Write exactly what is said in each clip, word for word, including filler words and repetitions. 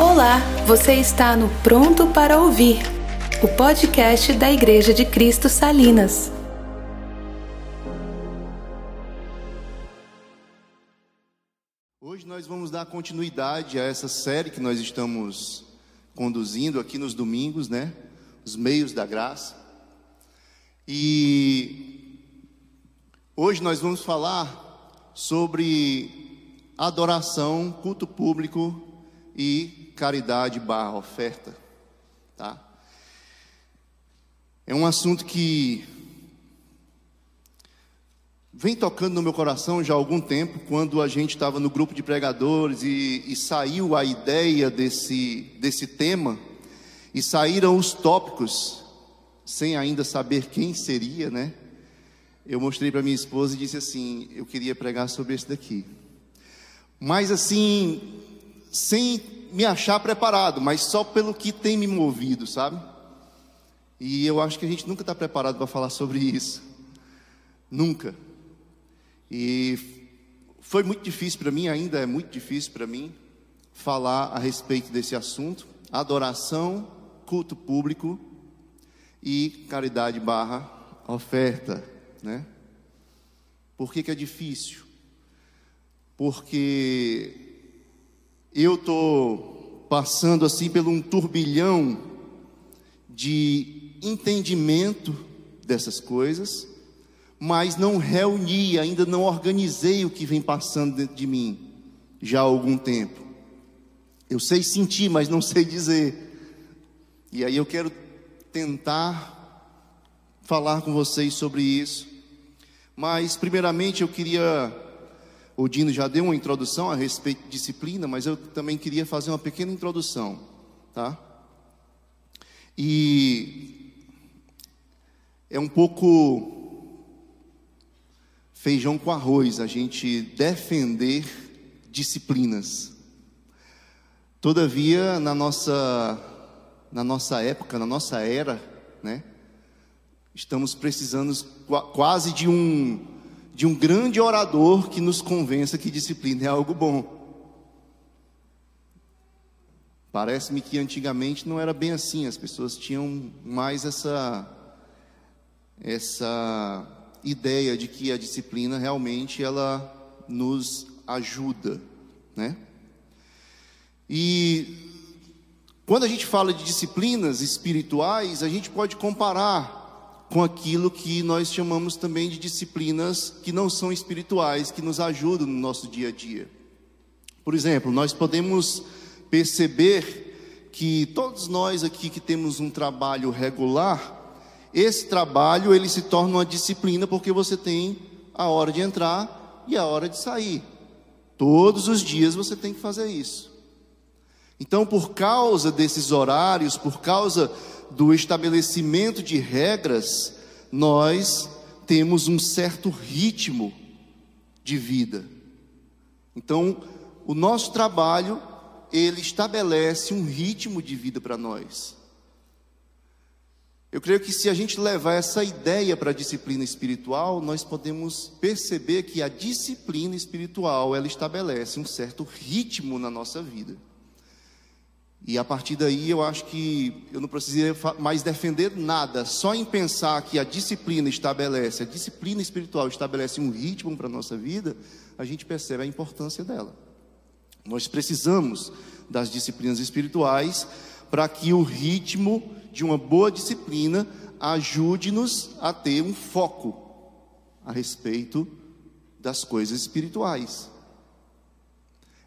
Olá, você está no Pronto para Ouvir, o podcast da Igreja de Cristo Salinas. Hoje nós vamos dar continuidade a essa série que nós estamos conduzindo aqui nos domingos, né? Os meios da graça. E hoje nós vamos falar sobre adoração, culto público e caridade barra oferta, tá? É um assunto que vem tocando no meu coração já há algum tempo, quando a gente estava no grupo de pregadores e, e saiu a ideia desse, desse tema, e saíram os tópicos, sem ainda saber quem seria, né? Eu mostrei para minha esposa e disse assim: eu queria pregar sobre esse daqui, mas assim, sem me achar preparado, mas só pelo que tem me movido, sabe? E eu acho que a gente nunca está preparado para falar sobre isso, nunca. E foi muito difícil para mim, ainda é muito difícil para mim, falar a respeito desse assunto: adoração, culto público e caridade barra oferta, né? Por que que é difícil? Porque eu estou passando assim por um turbilhão de entendimento dessas coisas, mas não reuni, ainda não organizei o que vem passando dentro de mim já há algum tempo. Eu sei sentir, mas não sei dizer. E aí eu quero tentar falar com vocês sobre isso. Mas primeiramente eu queria... O Dino já deu uma introdução a respeito de disciplina, mas eu também queria fazer uma pequena introdução, tá? E é um pouco feijão com arroz a gente defender disciplinas. Todavia, na nossa, na nossa época, na nossa era, né, estamos precisando quase de um... de um grande orador que nos convença que disciplina é algo bom. Parece-me que antigamente não era bem assim, as pessoas tinham mais essa, essa ideia de que a disciplina realmente ela nos ajuda, né? E quando a gente fala de disciplinas espirituais, a gente pode comparar com aquilo que nós chamamos também de disciplinas que não são espirituais, que nos ajudam no nosso dia a dia. Por exemplo, nós podemos perceber que todos nós aqui que temos um trabalho regular, esse trabalho ele se torna uma disciplina, porque você tem a hora de entrar e a hora de sair. Todos os dias você tem que fazer isso. Então, por causa desses horários, por causa do estabelecimento de regras, nós temos um certo ritmo de vida. Então, o nosso trabalho, ele estabelece um ritmo de vida para nós. Eu creio que se a gente levar essa ideia para a disciplina espiritual, nós podemos perceber que a disciplina espiritual, ela estabelece um certo ritmo na nossa vida. E a partir daí eu acho que eu não precisei mais defender nada, só em pensar que a disciplina estabelece, a disciplina espiritual estabelece um ritmo para a nossa vida, a gente percebe a importância dela. Nós precisamos das disciplinas espirituais para que o ritmo de uma boa disciplina ajude-nos a ter um foco a respeito das coisas espirituais.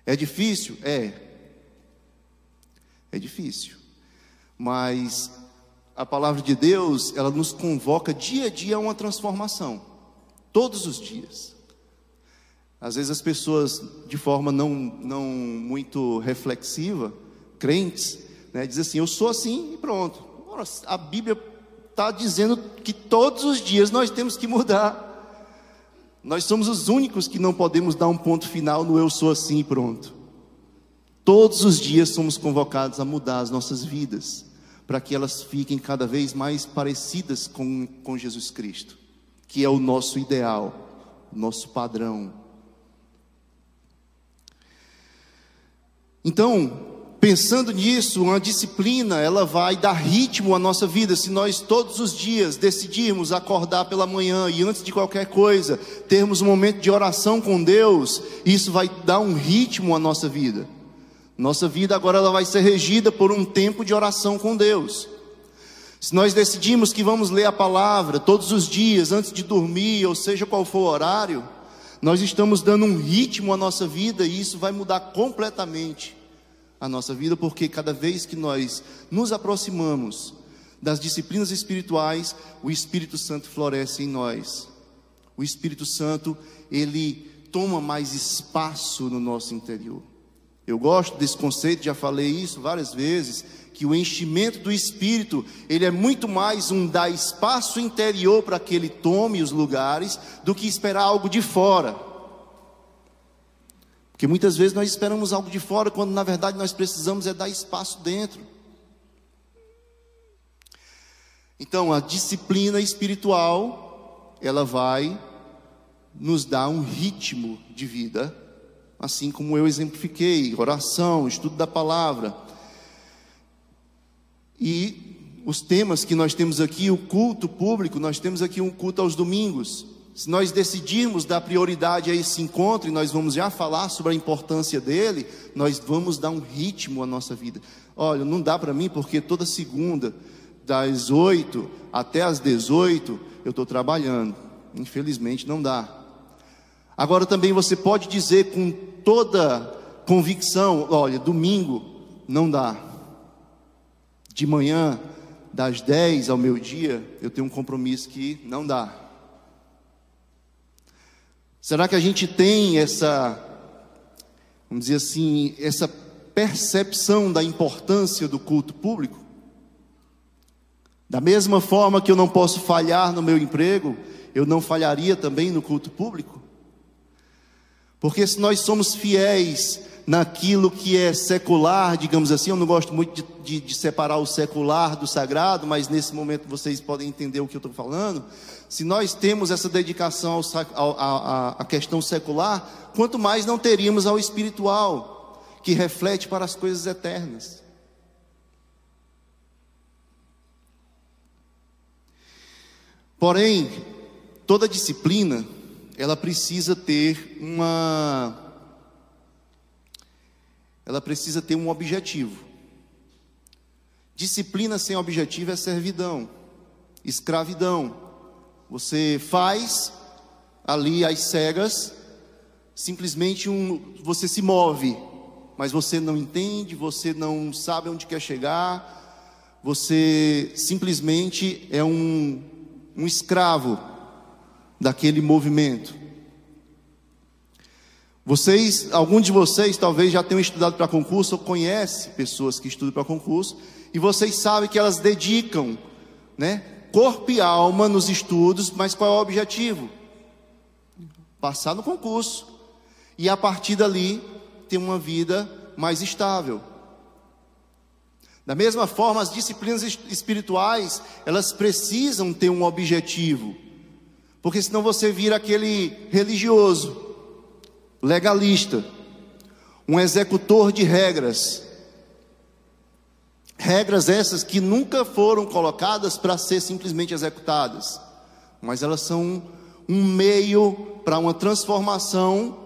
É difícil? É. É difícil, mas a palavra de Deus, ela nos convoca dia a dia a uma transformação, todos os dias. Às vezes as pessoas, de forma não, não muito reflexiva, crentes, né, dizem assim: eu sou assim e pronto. Ora, a Bíblia está dizendo que todos os dias nós temos que mudar. Nós somos os únicos que não podemos dar um ponto final no eu sou assim e pronto. Todos os dias somos convocados a mudar as nossas vidas, para que elas fiquem cada vez mais parecidas com, com Jesus Cristo, que é o nosso ideal, o nosso padrão. Então, Pensando nisso, uma disciplina, ela vai dar ritmo à nossa vida. Se nós todos os dias decidirmos acordar pela manhã e antes de qualquer coisa, termos um momento de oração com Deus, isso vai dar um ritmo à nossa vida. Nossa vida agora ela vai ser regida por um tempo de oração com Deus. Se nós decidirmos que vamos ler a palavra todos os dias, antes de dormir, ou seja qual for o horário, nós estamos dando um ritmo à nossa vida e isso vai mudar completamente a nossa vida, porque cada vez que nós nos aproximamos das disciplinas espirituais, o Espírito Santo floresce em nós. O Espírito Santo, ele toma mais espaço no nosso interior. Eu gosto desse conceito, já falei isso várias vezes, que o enchimento do Espírito, ele é muito mais um dar espaço interior para que ele tome os lugares, do que esperar algo de fora. Porque muitas vezes nós esperamos algo de fora, quando na verdade nós precisamos é dar espaço dentro. Então a disciplina espiritual, ela vai nos dar um ritmo de vida, assim como eu exemplifiquei, oração, estudo da palavra. E os temas que nós temos aqui, o culto público, nós temos aqui um culto aos domingos. Se nós decidirmos dar prioridade a esse encontro, e nós vamos já falar sobre a importância dele, nós vamos dar um ritmo à nossa vida. Olha, não dá para mim, porque toda segunda, das oito até as dezoito, eu estou trabalhando. Infelizmente não dá. Agora também você pode dizer com toda convicção, olha, domingo não dá. De manhã, das dez ao meio-dia, eu tenho um compromisso que não dá. Será que a gente tem essa, vamos dizer assim, essa percepção da importância do culto público? Da mesma forma que eu não posso falhar no meu emprego, eu não falharia também no culto público? Porque se nós somos fiéis naquilo que é secular, digamos assim, eu não gosto muito de, de, de separar o secular do sagrado, mas nesse momento vocês podem entender o que eu estou falando. Se nós temos essa dedicação ao, ao, a, a questão secular, quanto mais não teríamos ao espiritual, que reflete para as coisas eternas. Porém, toda disciplina, ela precisa ter uma... ela precisa ter um objetivo. Disciplina sem objetivo é servidão, escravidão. Você faz ali às cegas, simplesmente um, você se move, mas você não entende, você não sabe onde quer chegar, você simplesmente é um, um escravo daquele movimento. Vocês, alguns de vocês talvez já tenham estudado para concurso, ou conhecem pessoas que estudam para concurso, e vocês sabem que elas dedicam, né? Corpo e alma nos estudos, mas qual é o objetivo? Passar no concurso. E a partir dali, ter uma vida mais estável. Da mesma forma, as disciplinas espirituais, elas precisam ter um objetivo. Porque senão você vira aquele religioso, legalista, um executor de regras. Regras essas que nunca foram colocadas para ser simplesmente executadas, mas elas são um meio para uma transformação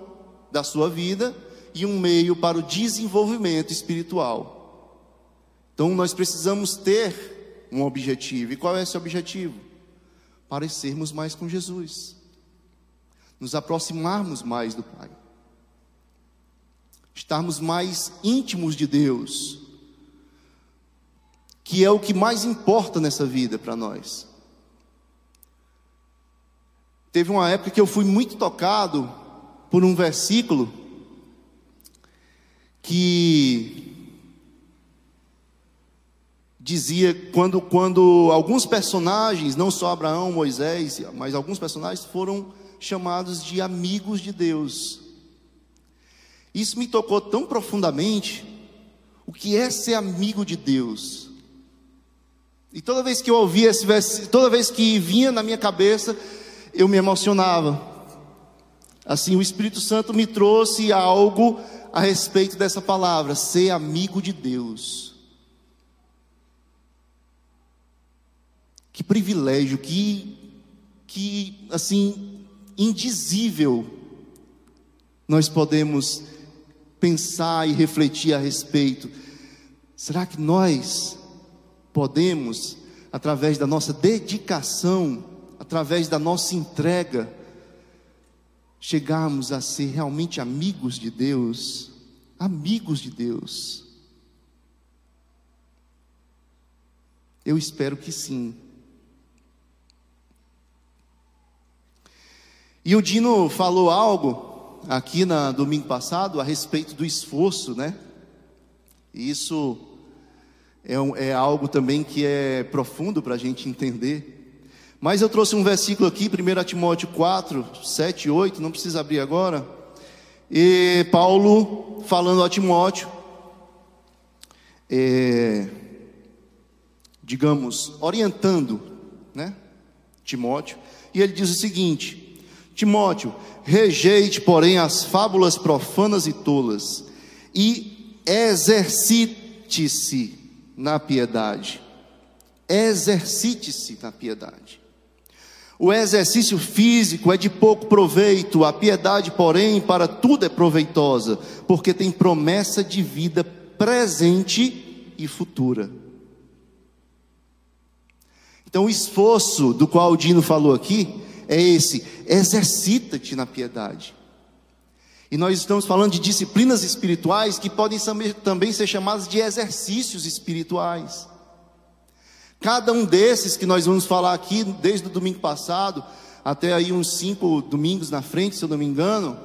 da sua vida e um meio para o desenvolvimento espiritual. Então nós precisamos ter um objetivo. E qual é esse objetivo? Parecermos mais com Jesus, nos aproximarmos mais do Pai, estarmos mais íntimos de Deus, que é o que mais importa nessa vida para nós. Teve uma época que eu fui muito tocado por um versículo que dizia, quando, quando alguns personagens, não só Abraão, Moisés, mas alguns personagens foram chamados de amigos de Deus. Isso me tocou tão profundamente. O que é ser amigo de Deus? E toda vez que eu ouvia esse versículo, toda vez que vinha na minha cabeça, eu me emocionava. Assim, o Espírito Santo me trouxe algo a respeito dessa palavra, ser amigo de Deus. Que privilégio, que, que assim, indizível nós podemos pensar e refletir a respeito. Será que nós podemos, através da nossa dedicação, através da nossa entrega, chegarmos a ser realmente amigos de Deus, amigos de Deus? Eu espero que sim. E o Dino falou algo aqui na domingo passado a respeito do esforço, né? E isso é, um, é algo também que é profundo para a gente entender. Mas eu trouxe um versículo aqui, primeira Timóteo quatro, sete e oito, não precisa abrir agora. E Paulo falando a Timóteo, é, digamos, orientando, né, Timóteo. E ele diz o seguinte: Timóteo, rejeite, porém, as fábulas profanas e tolas, e exercite-se na piedade. Exercite-se na piedade. O exercício físico é de pouco proveito, a piedade, porém, para tudo é proveitosa, porque tem promessa de vida presente e futura. Então, o esforço do qual o Dino falou aqui é esse: exercita-te na piedade. E nós estamos falando de disciplinas espirituais que podem também ser chamadas de exercícios espirituais. Cada um desses que nós vamos falar aqui, desde o domingo passado, até aí uns cinco domingos na frente, se eu não me engano,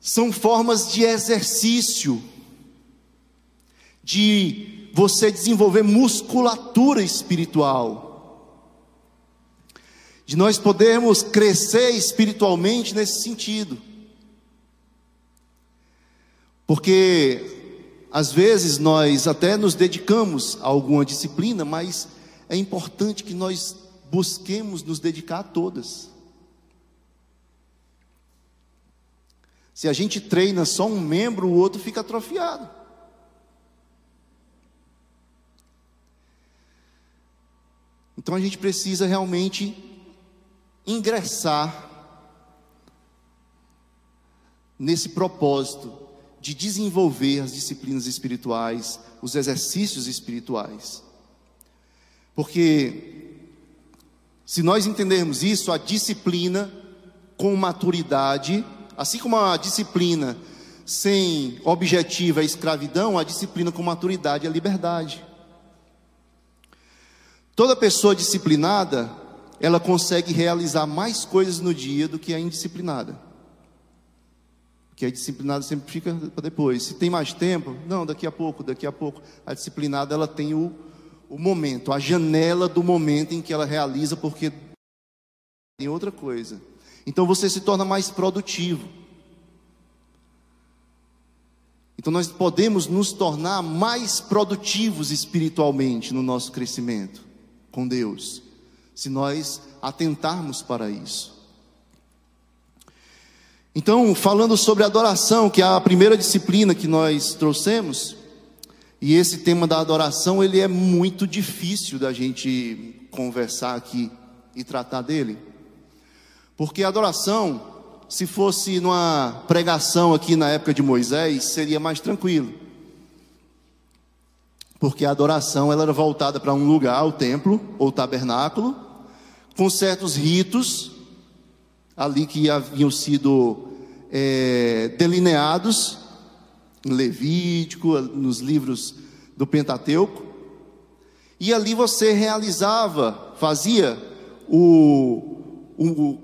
são formas de exercício, de você desenvolver musculatura espiritual, de nós podermos crescer espiritualmente nesse sentido. Porque às vezes nós até nos dedicamos a alguma disciplina, mas é importante que nós busquemos nos dedicar a todas. Se a gente treina só um membro, o outro fica atrofiado. Então a gente precisa realmente ingressar nesse propósito de desenvolver as disciplinas espirituais, os exercícios espirituais. Porque se nós entendermos isso, a disciplina com maturidade, assim como a disciplina sem objetivo é escravidão, a disciplina com maturidade é liberdade. Toda pessoa disciplinada, ela consegue realizar mais coisas no dia do que a indisciplinada. Porque a disciplinada sempre fica para depois. Se tem mais tempo, não, daqui a pouco, daqui a pouco. A disciplinada, ela tem o, o momento, a janela do momento em que ela realiza, porque tem outra coisa. Então você se torna mais produtivo. Então nós podemos nos tornar mais produtivos espiritualmente no nosso crescimento com Deus, se nós atentarmos para isso. Então, falando sobre adoração, que é a primeira disciplina que nós trouxemos, e esse tema da adoração, ele é muito difícil da gente conversar aqui e tratar dele. Porque a adoração, se fosse numa pregação aqui na época de Moisés, seria mais tranquilo. Porque a adoração, ela era voltada para um lugar, o templo ou tabernáculo, com certos ritos ali que haviam sido é, delineados em Levítico, nos livros do Pentateuco, e ali você realizava, fazia o, o,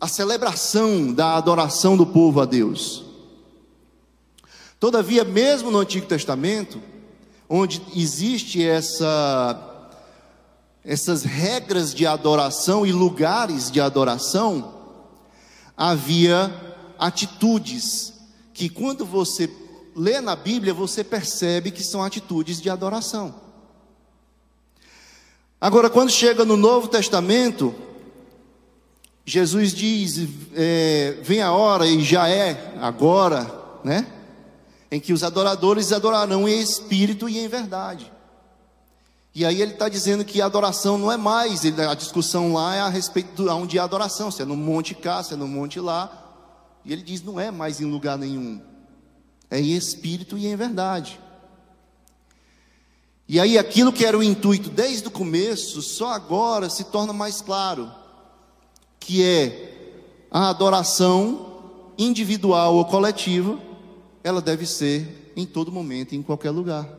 a celebração da adoração do povo a Deus. Todavia, mesmo no Antigo Testamento, onde existe essa, essas regras de adoração e lugares de adoração, havia atitudes que, quando você lê na Bíblia, você percebe que são atitudes de adoração. Agora, quando chega no Novo Testamento, Jesus diz, é, vem a hora e já é agora, né? Em que os adoradores adorarão em espírito e em verdade. E aí ele está dizendo que a adoração não é mais, a discussão lá é a respeito de onde é a adoração, se é no monte cá, se é no monte lá. E ele diz, não é mais em lugar nenhum, é em espírito e em verdade. E aí aquilo que era o intuito desde o começo, só agora se torna mais claro, que é a adoração individual ou coletiva, ela deve ser em todo momento, em qualquer lugar.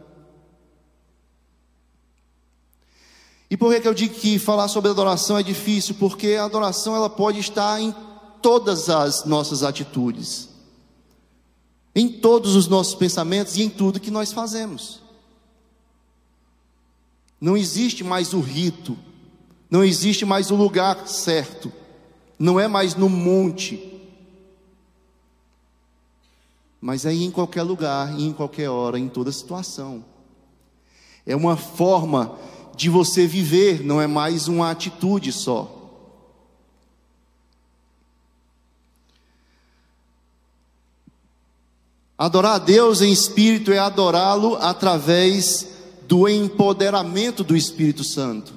E por que eu digo que falar sobre adoração é difícil? Porque a adoração ela pode estar em todas as nossas atitudes, em todos os nossos pensamentos e em tudo que nós fazemos. Não existe mais o rito, não existe mais o lugar certo, não é mais no monte, mas é em qualquer lugar, em qualquer hora, em toda situação. É uma forma de você viver, não é mais uma atitude só. Adorar a Deus em espírito é adorá-lo através do empoderamento do Espírito Santo.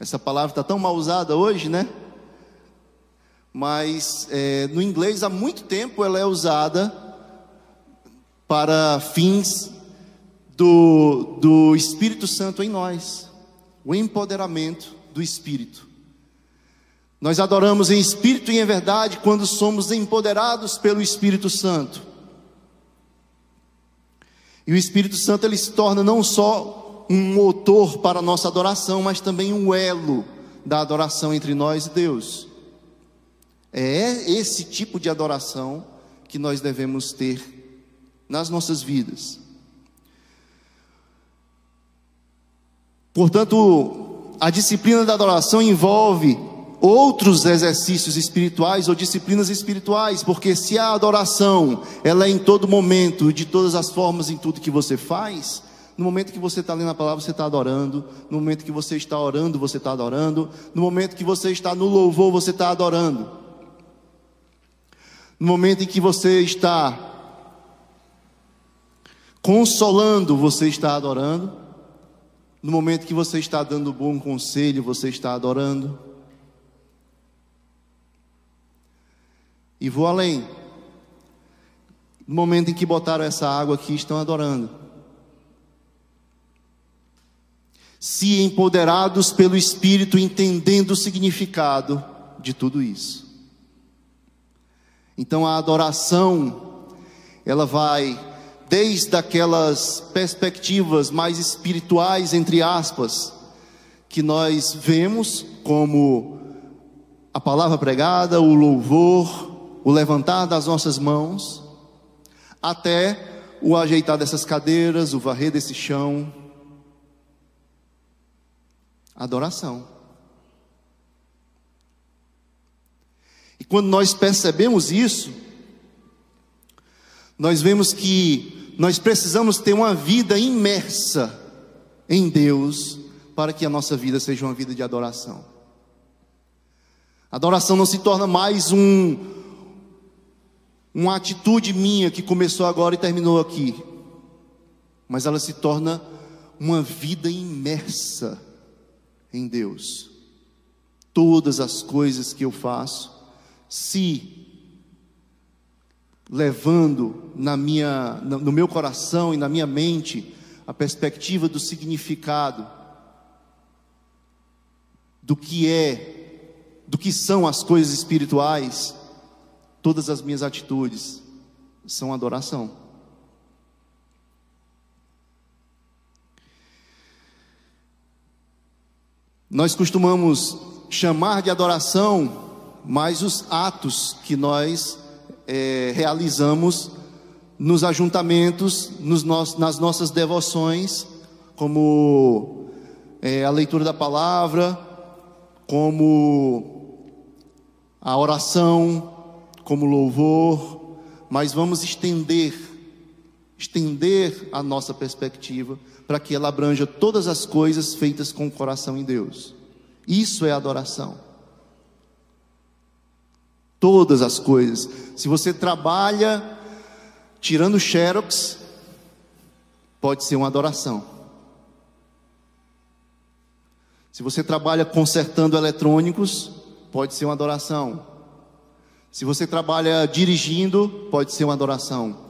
Essa palavra está tão mal usada hoje, né? Mas é, no inglês há muito tempo ela é usada para fins Do, do Espírito Santo em nós, o empoderamento do Espírito. Nós adoramos em espírito e em verdade quando somos empoderados pelo Espírito Santo. E o Espírito Santo ele se torna não só um motor para a nossa adoração, mas também um elo da adoração entre nós e Deus. É esse tipo de adoração que nós devemos ter nas nossas vidas. Portanto, a disciplina da adoração envolve outros exercícios espirituais ou disciplinas espirituais, porque se a adoração ela é em todo momento, de todas as formas, em tudo que você faz, no momento que você está lendo a palavra, você está adorando, no momento que você está orando, você está adorando, no momento que você está no louvor, você está adorando, no momento em que você está consolando, você está adorando. No momento que você está dando bom conselho, você está adorando. E vou além. No momento em que botaram essa água aqui, estão adorando. Se empoderados pelo Espírito, entendendo o significado de tudo isso. Então a adoração, ela vai desde aquelas perspectivas mais espirituais, entre aspas, que nós vemos como a palavra pregada, o louvor, o levantar das nossas mãos, até o ajeitar dessas cadeiras, o varrer desse chão. Adoração. E quando nós percebemos isso, nós vemos que nós precisamos ter uma vida imersa em Deus para que a nossa vida seja uma vida de adoração. A adoração não se torna mais um, uma atitude minha que começou agora e terminou aqui, mas ela se torna uma vida imersa em Deus. Todas as coisas que eu faço, se levando na minha, no meu coração e na minha mente a perspectiva do significado do que é, do que são as coisas espirituais, todas as minhas atitudes são adoração. Nós costumamos chamar de adoração mais os atos que nós É, realizamos nos ajuntamentos, nos no, nas nossas devoções, como é, a leitura da palavra, como a oração, como louvor, mas vamos estender, estender a nossa perspectiva para que ela abranja todas as coisas feitas com o coração em Deus. Isso é adoração. Todas as coisas. Se você trabalha tirando xerox, pode ser uma adoração. Se você trabalha consertando eletrônicos, pode ser uma adoração. Se você trabalha dirigindo, pode ser uma adoração.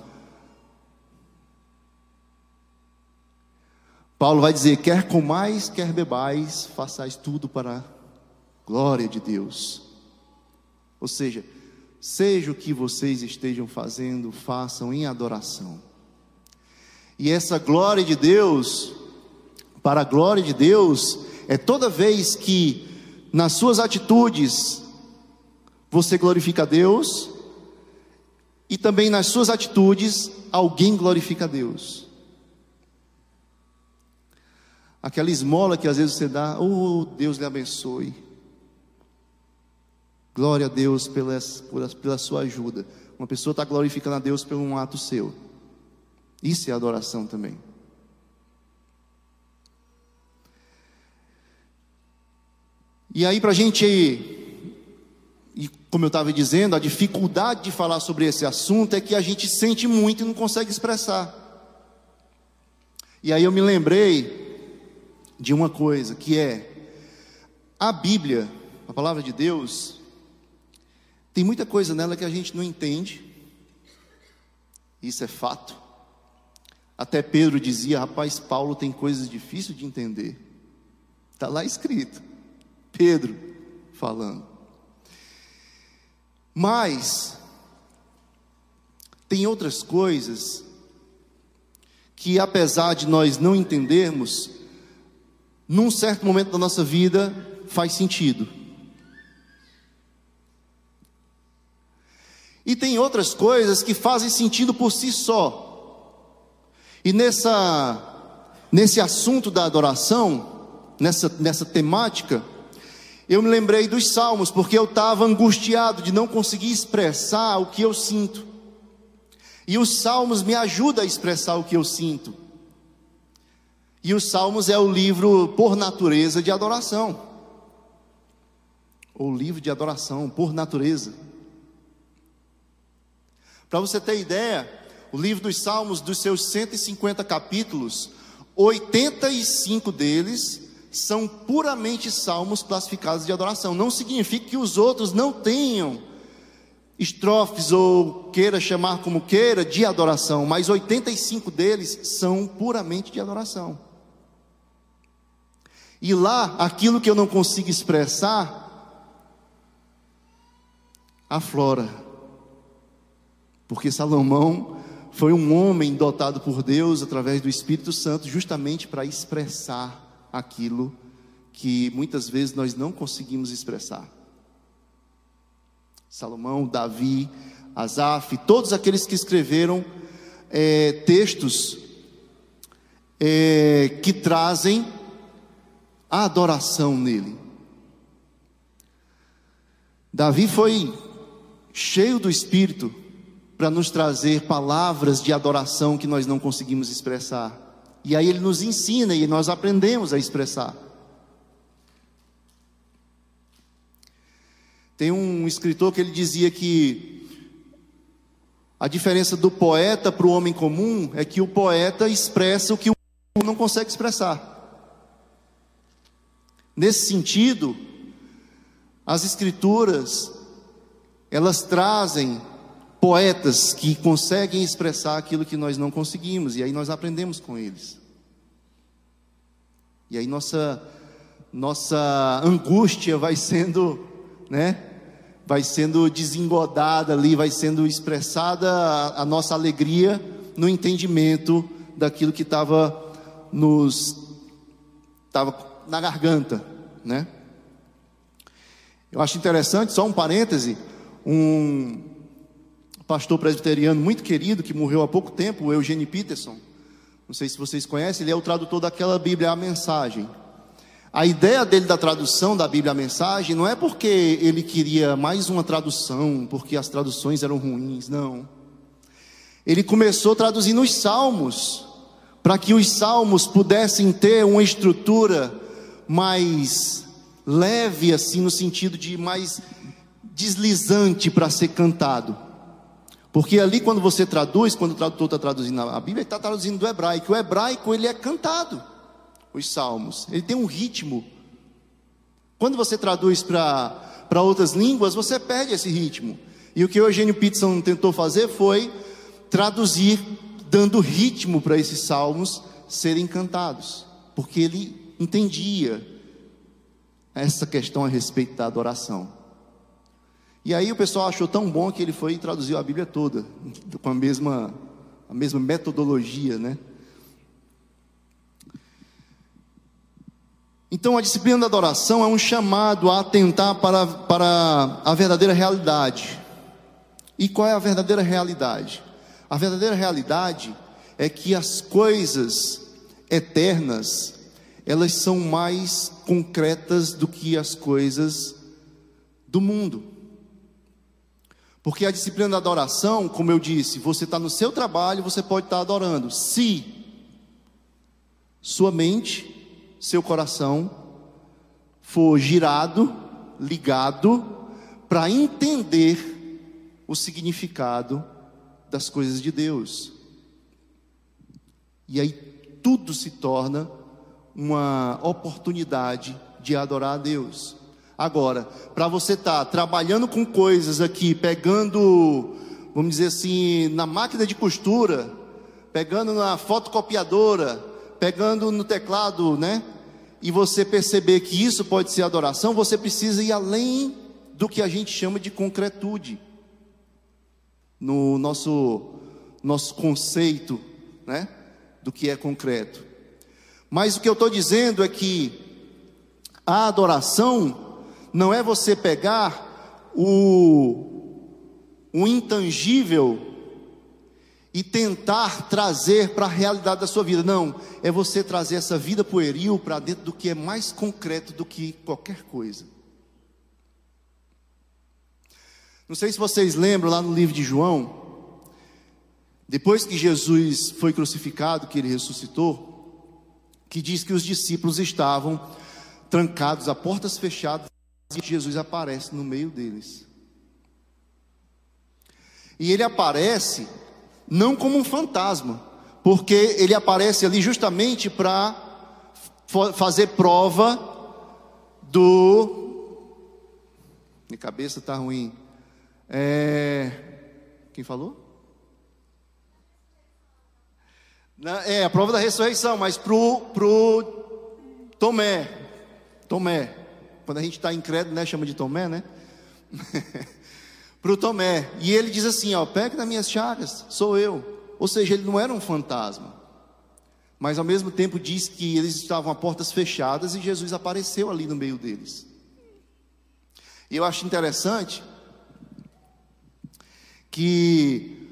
Paulo vai dizer, quer comais, quer bebais, façais tudo para a glória de Deus. Ou seja, seja o que vocês estejam fazendo, façam em adoração. E essa glória de Deus, para a glória de Deus, é toda vez que nas suas atitudes você glorifica a Deus, e também nas suas atitudes alguém glorifica a Deus. Aquela esmola que às vezes você dá, oh, Deus lhe abençoe. Glória a Deus pela, pela, pela sua ajuda. Uma pessoa está glorificando a Deus por um ato seu. Isso é adoração também. E aí para a gente, e como eu estava dizendo, a dificuldade de falar sobre esse assunto é que a gente sente muito e não consegue expressar. E aí eu me lembrei de uma coisa, que é a Bíblia, a palavra de Deus, tem muita coisa nela que a gente não entende. Isso é fato. Até Pedro dizia, rapaz, Paulo tem coisas difíceis de entender. Está lá escrito, Pedro falando. Mas tem outras coisas que, apesar de nós não entendermos, num certo momento da nossa vida, faz sentido. E tem outras coisas que fazem sentido por si só. E nessa, nesse assunto da adoração, nessa, nessa temática, eu me lembrei dos salmos, porque eu estava angustiado de não conseguir expressar o que eu sinto. E os salmos me ajudam a expressar o que eu sinto. E os Salmos é o livro, por natureza, de adoração. Ou livro de adoração, por natureza. Para você ter ideia, o livro dos Salmos, dos seus cento e cinquenta capítulos, oitenta e cinco deles são puramente salmos classificados de adoração. Não significa que os outros não tenham estrofes, ou queira chamar como queira, de adoração, mas oitenta e cinco deles são puramente de adoração. E lá, aquilo que eu não consigo expressar, aflora. Porque Salomão foi um homem dotado por Deus, através do Espírito Santo, justamente para expressar aquilo que muitas vezes nós não conseguimos expressar. Salomão, Davi, Asaf, todos aqueles que escreveram é, textos é, que trazem a adoração nele. Davi foi cheio do Espírito para nos trazer palavras de adoração que nós não conseguimos expressar. E aí ele nos ensina e nós aprendemos a expressar. Tem um escritor que ele dizia que a diferença do poeta para o homem comum é que o poeta expressa o que o homem não consegue expressar. Nesse sentido, as escrituras, elas trazem poetas que conseguem expressar aquilo que nós não conseguimos, e aí nós aprendemos com eles. E aí nossa, nossa angústia vai sendo... né? Vai sendo desengodada ali, vai sendo expressada a, a nossa alegria no entendimento daquilo que estava nos estava na garganta, né? Eu acho interessante, só um parêntese, um pastor presbiteriano muito querido que morreu há pouco tempo, o Eugene Peterson, não sei se vocês conhecem, ele é o tradutor daquela Bíblia, a Mensagem. A ideia dele da tradução da Bíblia, a Mensagem, não é porque ele queria mais uma tradução, porque as traduções eram ruins, não. Ele começou traduzindo os salmos, para que os salmos pudessem ter uma estrutura mais leve, assim, no sentido de mais deslizante para ser cantado. Porque ali quando você traduz, quando o tradutor está traduzindo a Bíblia, ele está traduzindo do hebraico. O hebraico, ele é cantado, os salmos. Ele tem um ritmo. Quando você traduz para outras línguas, você perde esse ritmo. E o que o Eugene Peterson tentou fazer foi traduzir, dando ritmo para esses salmos serem cantados. Porque ele entendia essa questão a respeito da adoração. E aí o pessoal achou tão bom que ele foi e traduziu a Bíblia toda, com a mesma, a mesma metodologia, né? Então a disciplina da adoração é um chamado a atentar para, para a verdadeira realidade. E qual é a verdadeira realidade? A verdadeira realidade é que as coisas eternas, elas são mais concretas do que as coisas do mundo. Porque a disciplina da adoração, como eu disse, você está no seu trabalho, você pode estar adorando. Se sua mente, seu coração for girado, ligado, para entender o significado das coisas de Deus. E aí tudo se torna uma oportunidade de adorar a Deus. Agora, para você estar trabalhando com coisas aqui, pegando, vamos dizer assim, na máquina de costura, pegando na fotocopiadora, pegando no teclado, né? E você perceber que isso pode ser adoração, você precisa ir além do que a gente chama de concretude. No nosso, nosso conceito, né, do que é concreto. Mas o que eu estou dizendo é que a adoração não é você pegar o, o intangível e tentar trazer para a realidade da sua vida. Não, é você trazer essa vida pueril para dentro do que é mais concreto do que qualquer coisa. Não sei se vocês lembram lá no livro de João, depois que Jesus foi crucificado, que ele ressuscitou, que diz que os discípulos estavam trancados a portas fechadas e Jesus aparece no meio deles. E ele aparece não como um fantasma, porque ele aparece ali justamente para fazer prova do... Minha cabeça está ruim. É... Quem falou? Na, é, a prova da ressurreição, mas pro, pro Tomé. Tomé. Quando a gente está incrédulo, né, chama de Tomé, né? Pro Tomé. E ele diz assim, ó, pegue nas minhas chagas, sou eu. Ou seja, ele não era um fantasma. Mas ao mesmo tempo diz que eles estavam a portas fechadas e Jesus apareceu ali no meio deles. E eu acho interessante que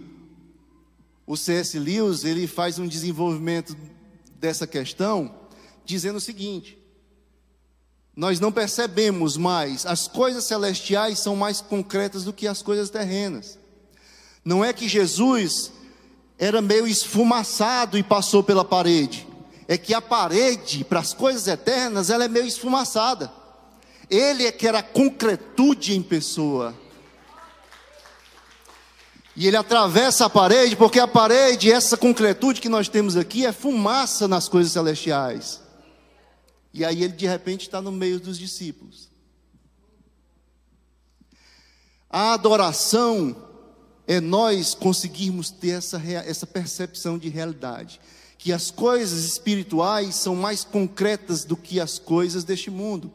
o C S Lewis, ele faz um desenvolvimento dessa questão, dizendo o seguinte: nós não percebemos mais, as coisas celestiais são mais concretas do que as coisas terrenas. Não é que Jesus era meio esfumaçado e passou pela parede, é que a parede, para as coisas eternas, ela é meio esfumaçada. Ele é que era a concretude em pessoa. E ele atravessa a parede, porque a parede, essa concretude que nós temos aqui, é fumaça nas coisas celestiais. E aí ele de repente está no meio dos discípulos. A adoração é nós conseguirmos ter essa, essa percepção de realidade. Que as coisas espirituais são mais concretas do que as coisas deste mundo.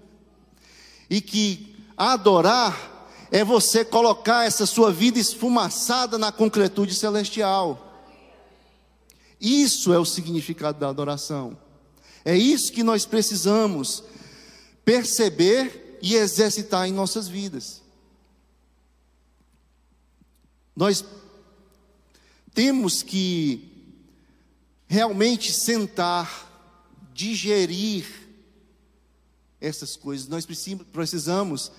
E que adorar é você colocar essa sua vida esfumaçada na concretude celestial. Isso é o significado da adoração. É isso que nós precisamos perceber e exercitar em nossas vidas. Nós temos que realmente sentar, digerir essas coisas. Nós precisamos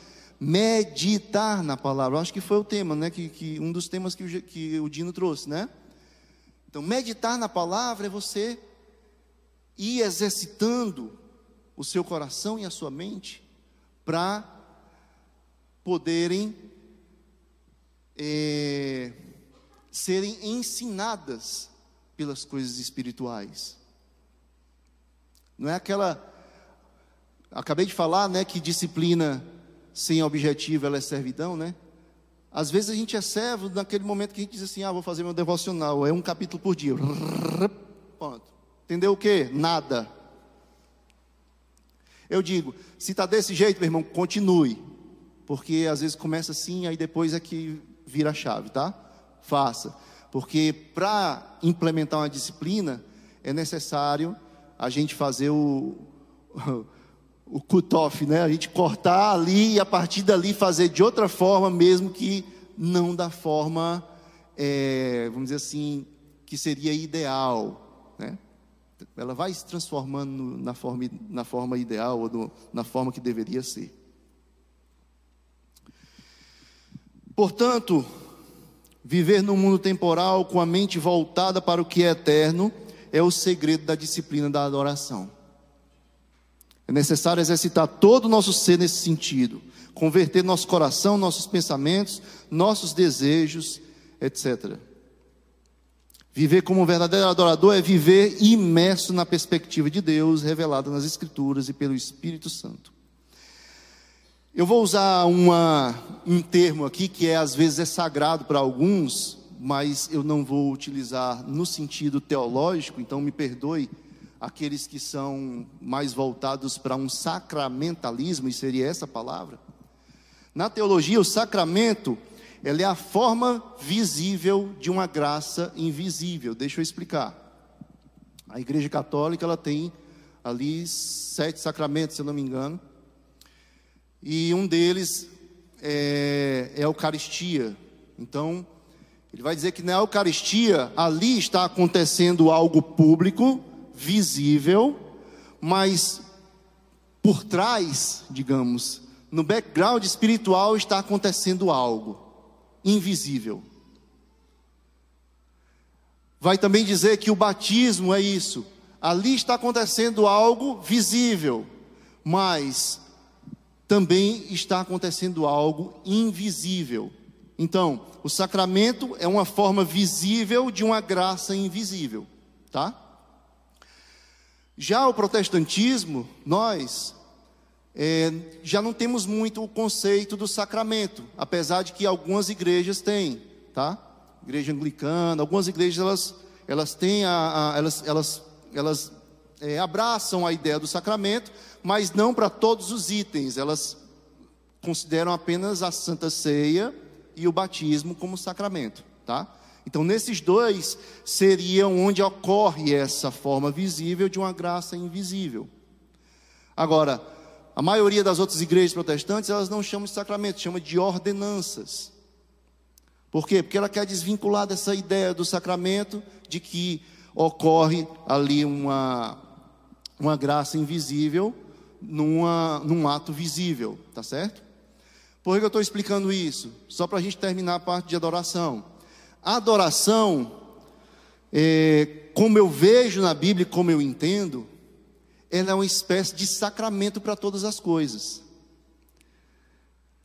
meditar na palavra. Acho que foi o tema, né? Que, que um dos temas que o, que o Dino trouxe, né? Então, meditar na palavra é você ir exercitando o seu coração e a sua mente para poderem é, serem ensinadas pelas coisas espirituais. Não é aquela... Acabei de falar, né, que disciplina sem objetivo, ela é servidão, né? Às vezes a gente é servo naquele momento que a gente diz assim, ah, vou fazer meu devocional, é um capítulo por dia. Pronto. Entendeu o quê? Nada. Eu digo, se está desse jeito, meu irmão, continue. Porque às vezes começa assim, aí depois é que vira a chave, tá? Faça. Porque para implementar uma disciplina, é necessário a gente fazer o... o cut-off, né? A gente cortar ali e a partir dali fazer de outra forma, mesmo que não da forma, é, vamos dizer assim, que seria ideal, né? Ela vai se transformando na forma, na forma ideal ou do, na forma que deveria ser. Portanto, viver no mundo temporal com a mente voltada para o que é eterno é o segredo da disciplina da adoração. É necessário exercitar todo o nosso ser nesse sentido, converter nosso coração, nossos pensamentos, nossos desejos, etcétera. Viver como um verdadeiro adorador é viver imerso na perspectiva de Deus, revelada nas Escrituras e pelo Espírito Santo. Eu vou usar uma, um termo aqui que é, às vezes é sagrado para alguns, mas eu não vou utilizar no sentido teológico, então me perdoe aqueles que são mais voltados para um sacramentalismo, e seria essa palavra. Na teologia, o sacramento, ele é a forma visível de uma graça invisível. Deixa eu explicar. A Igreja Católica, ela tem ali sete sacramentos, se eu não me engano. E um deles é, é a Eucaristia. Então, ele vai dizer que na Eucaristia, ali está acontecendo algo público, visível, mas por trás, digamos, no background espiritual está acontecendo algo invisível. Vai também dizer que o batismo é isso. Ali está acontecendo algo visível, mas também está acontecendo algo invisível. Então, o sacramento é uma forma visível de uma graça invisível, tá? Já o protestantismo, nós, é, já não temos muito o conceito do sacramento, apesar de que algumas igrejas têm, tá? Igreja anglicana, algumas igrejas, elas, elas têm, a, a, elas, elas, elas é, abraçam a ideia do sacramento, mas não para todos os itens, elas consideram apenas a Santa Ceia e o batismo como sacramento, tá? Então, nesses dois, seriam onde ocorre essa forma visível de uma graça invisível. Agora, a maioria das outras igrejas protestantes, elas não chamam de sacramento, chamam de ordenanças. Por quê? Porque ela quer desvincular dessa ideia do sacramento, de que ocorre ali uma, uma graça invisível, numa, num ato visível, tá certo? Por que eu estou explicando isso? Só para a gente terminar a parte de adoração. Adoração, é, como eu vejo na Bíblia, como eu entendo, ela é uma espécie de sacramento para todas as coisas.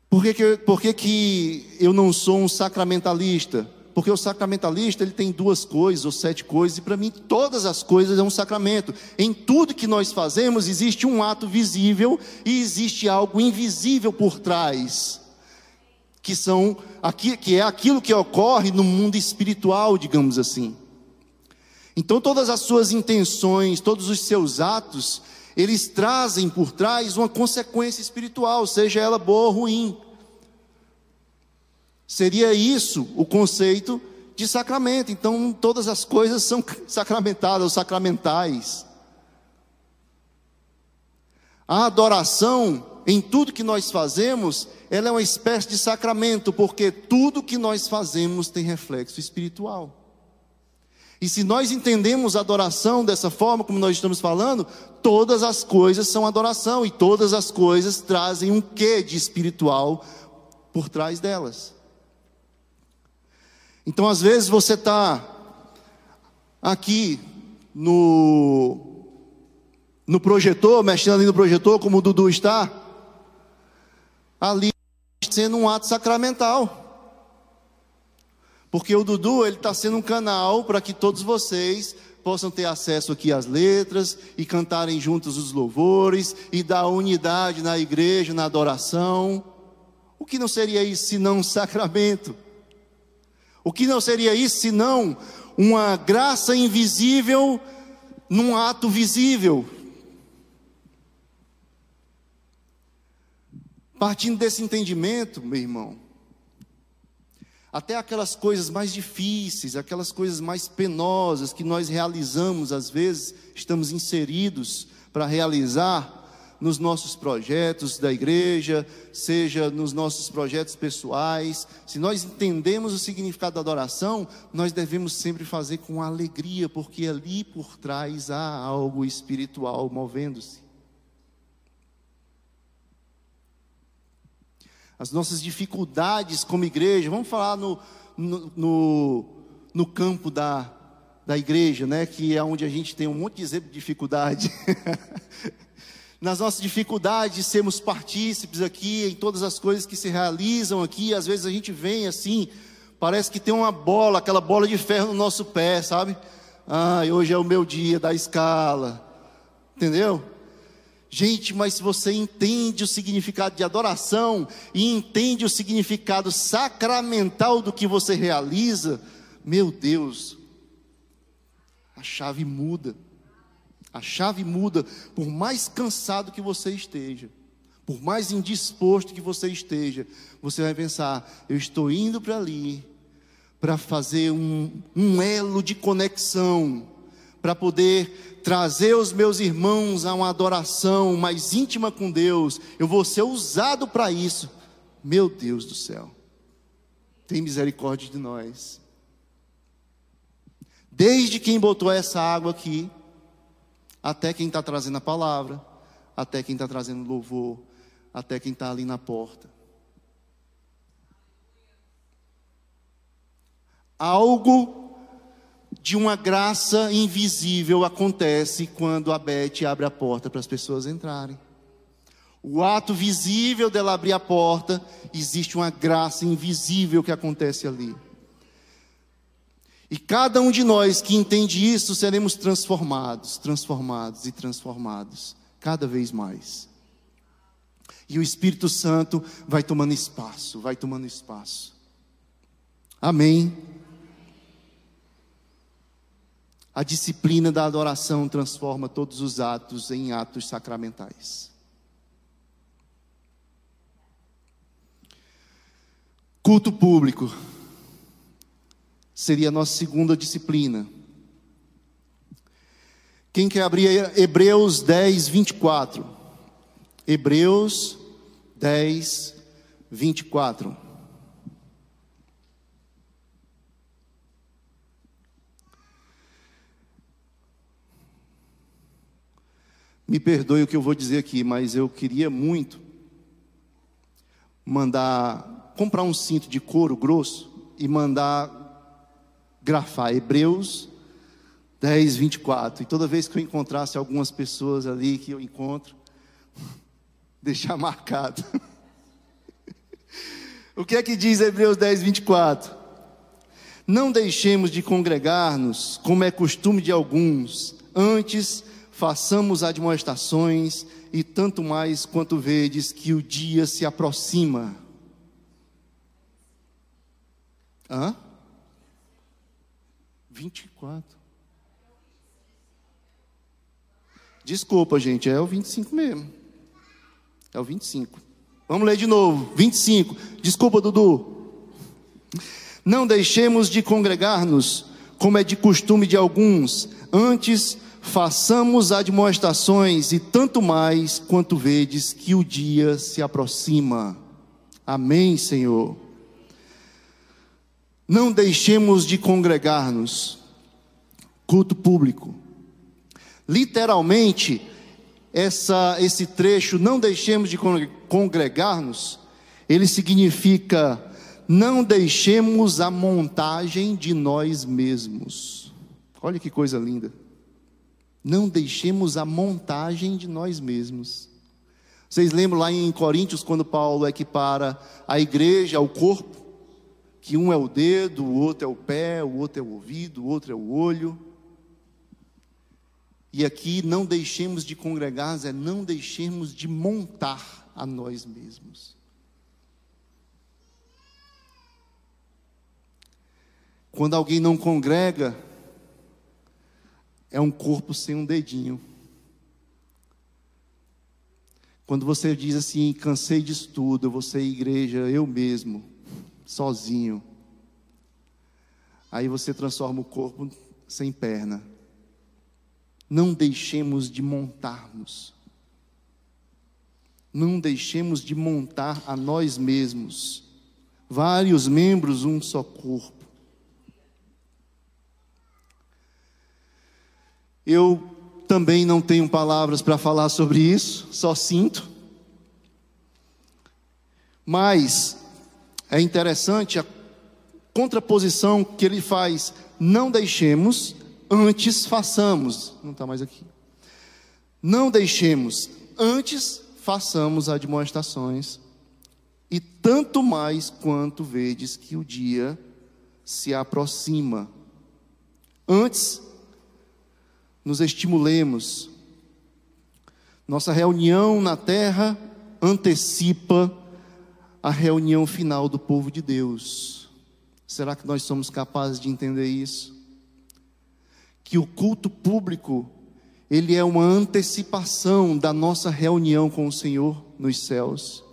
Por que que eu, por que que eu não sou um sacramentalista? Porque o sacramentalista, ele tem duas coisas ou sete coisas, e para mim todas as coisas é um sacramento. Em tudo que nós fazemos existe um ato visível e existe algo invisível por trás, que são, que é aquilo que ocorre no mundo espiritual, digamos assim. Então todas as suas intenções, todos os seus atos, eles trazem por trás uma consequência espiritual, seja ela boa ou ruim. Seria isso o conceito de sacramento. Então todas as coisas são sacramentadas ou sacramentais. A adoração, em tudo que nós fazemos, ela é uma espécie de sacramento, porque tudo que nós fazemos tem reflexo espiritual. E se nós entendemos a adoração dessa forma, como nós estamos falando, todas as coisas são adoração, e todas as coisas trazem um quê de espiritual por trás delas. Então, às vezes você está aqui no, no projetor, mexendo ali no projetor, como o Dudu está, ali sendo um ato sacramental. Porque o Dudu, ele está sendo um canal para que todos vocês possam ter acesso aqui às letras e cantarem juntos os louvores e dar unidade na igreja, na adoração. O que não seria isso senão um sacramento? O que não seria isso senão uma graça invisível num ato visível? Partindo desse entendimento, meu irmão, até aquelas coisas mais difíceis, aquelas coisas mais penosas que nós realizamos, às vezes, estamos inseridos para realizar nos nossos projetos da igreja, seja nos nossos projetos pessoais. Se nós entendemos o significado da adoração, nós devemos sempre fazer com alegria, porque ali por trás há algo espiritual movendo-se. As nossas dificuldades como igreja, vamos falar no, no, no, no campo da, da igreja, né? Que é onde a gente tem um monte de exemplo de dificuldade. Nas nossas dificuldades, sermos partícipes aqui, em todas as coisas que se realizam aqui, às vezes a gente vem assim, parece que tem uma bola, aquela bola de ferro no nosso pé, sabe? Ah, hoje é o meu dia da escala, entendeu? Gente, mas se você entende o significado de adoração e entende o significado sacramental do que você realiza, meu Deus, a chave muda. A chave muda, por mais cansado que você esteja, por mais indisposto que você esteja, você vai pensar, eu estou indo para ali, para fazer um, um elo de conexão, para poder trazer os meus irmãos a uma adoração mais íntima com Deus. Eu vou ser usado para isso. Meu Deus do céu, tem misericórdia de nós. Desde quem botou essa água aqui, até quem está trazendo a palavra, até quem está trazendo louvor, até quem está ali na porta. Algo de uma graça invisível acontece quando a Beth abre a porta para as pessoas entrarem. O ato visível dela abrir a porta, existe uma graça invisível que acontece ali. E cada um de nós que entende isso, seremos transformados, transformados e transformados, cada vez mais. E o Espírito Santo vai tomando espaço, vai tomando espaço. Amém. A disciplina da adoração transforma todos os atos em atos sacramentais. Culto público seria a nossa segunda disciplina. Quem quer abrir Hebreus dez, vinte e quatro? Hebreus dez, vinte e quatro. Me perdoe o que eu vou dizer aqui, mas eu queria muito mandar, comprar um cinto de couro grosso e mandar grafar Hebreus dez, vinte e quatro. E toda vez que eu encontrasse algumas pessoas ali que eu encontro, deixar marcado. O que é que diz Hebreus dez, vinte e quatro? Não deixemos de congregar-nos, como é costume de alguns, antes façamos admoestações, e tanto mais quanto vedes que o dia se aproxima. Hã? vinte e quatro. Desculpa, gente, é o vinte e cinco mesmo. É o vinte e cinco. Vamos ler de novo, vinte e cinco. Desculpa, Dudu. Não deixemos de congregar-nos, como é de costume de alguns, antes façamos admoestações, e tanto mais quanto vedes que o dia se aproxima. Amém, Senhor. Não deixemos de congregar-nos. Culto público. Literalmente, essa, esse trecho, não deixemos de congregar-nos, ele significa, não deixemos a montagem de nós mesmos. Olha que coisa linda. Não deixemos a montagem de nós mesmos. Vocês lembram lá em Coríntios, quando Paulo equipara a igreja ao corpo? que um é o dedo, o outro é o pé, o outro é o ouvido, o outro é o olho. E aqui não deixemos de congregar, é não deixemos de montar a nós mesmos. Quando alguém não congrega, é um corpo sem um dedinho. Quando você diz assim, cansei disso tudo, eu vou ser igreja, eu mesmo, sozinho. Aí você transforma o corpo sem perna. Não deixemos de montar-nos. Não deixemos de montar a nós mesmos. Vários membros, um só corpo. Eu também não tenho palavras para falar sobre isso, só sinto. Mas é interessante a contraposição que ele faz. Não deixemos, antes façamos. Não está mais aqui. Não deixemos, antes façamos admoestações. E tanto mais quanto vedes que o dia se aproxima. Antes nos estimulemos. Nossa reunião na terra antecipa a reunião final do povo de Deus. Será que nós somos capazes de entender isso? Que o culto público, ele é uma antecipação da nossa reunião com o Senhor nos céus.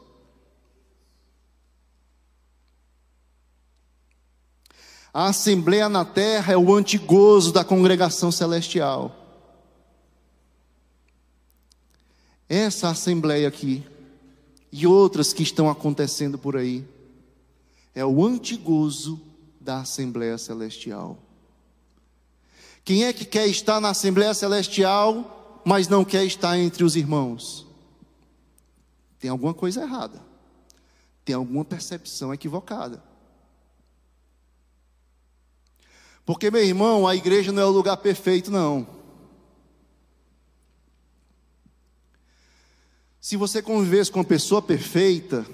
A assembleia na terra é o antegozo da congregação celestial. Essa assembleia aqui e outras que estão acontecendo por aí é o antegozo da assembleia celestial. Quem é que quer estar na assembleia celestial, mas não quer estar entre os irmãos? Tem alguma coisa errada. Tem alguma percepção equivocada. Porque, meu irmão, a igreja não é o lugar perfeito, não. Se você convivesse com uma pessoa perfeita,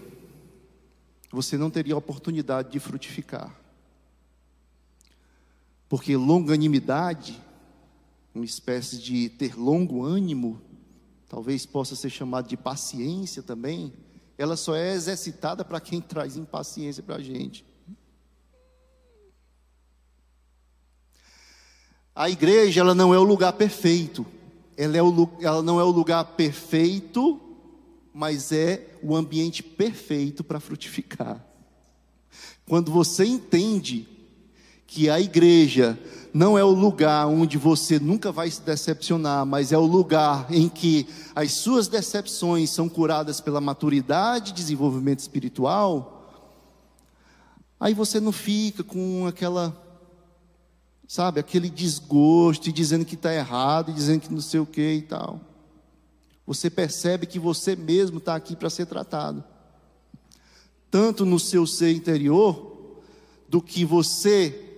você não teria a oportunidade de frutificar. Porque longanimidade, uma espécie de ter longo ânimo, talvez possa ser chamado de paciência também, ela só é exercitada para quem traz impaciência para a gente. A igreja, ela não é o lugar perfeito, ela, é o, ela não é o lugar perfeito, mas é o ambiente perfeito para frutificar. Quando você entende que a igreja não é o lugar onde você nunca vai se decepcionar, mas é o lugar em que as suas decepções são curadas pela maturidade e desenvolvimento espiritual, aí você não fica com aquela... Sabe, aquele desgosto e dizendo que está errado, e dizendo que não sei o que e tal. Você percebe que você mesmo está aqui para ser tratado. Tanto no seu ser interior, do que você,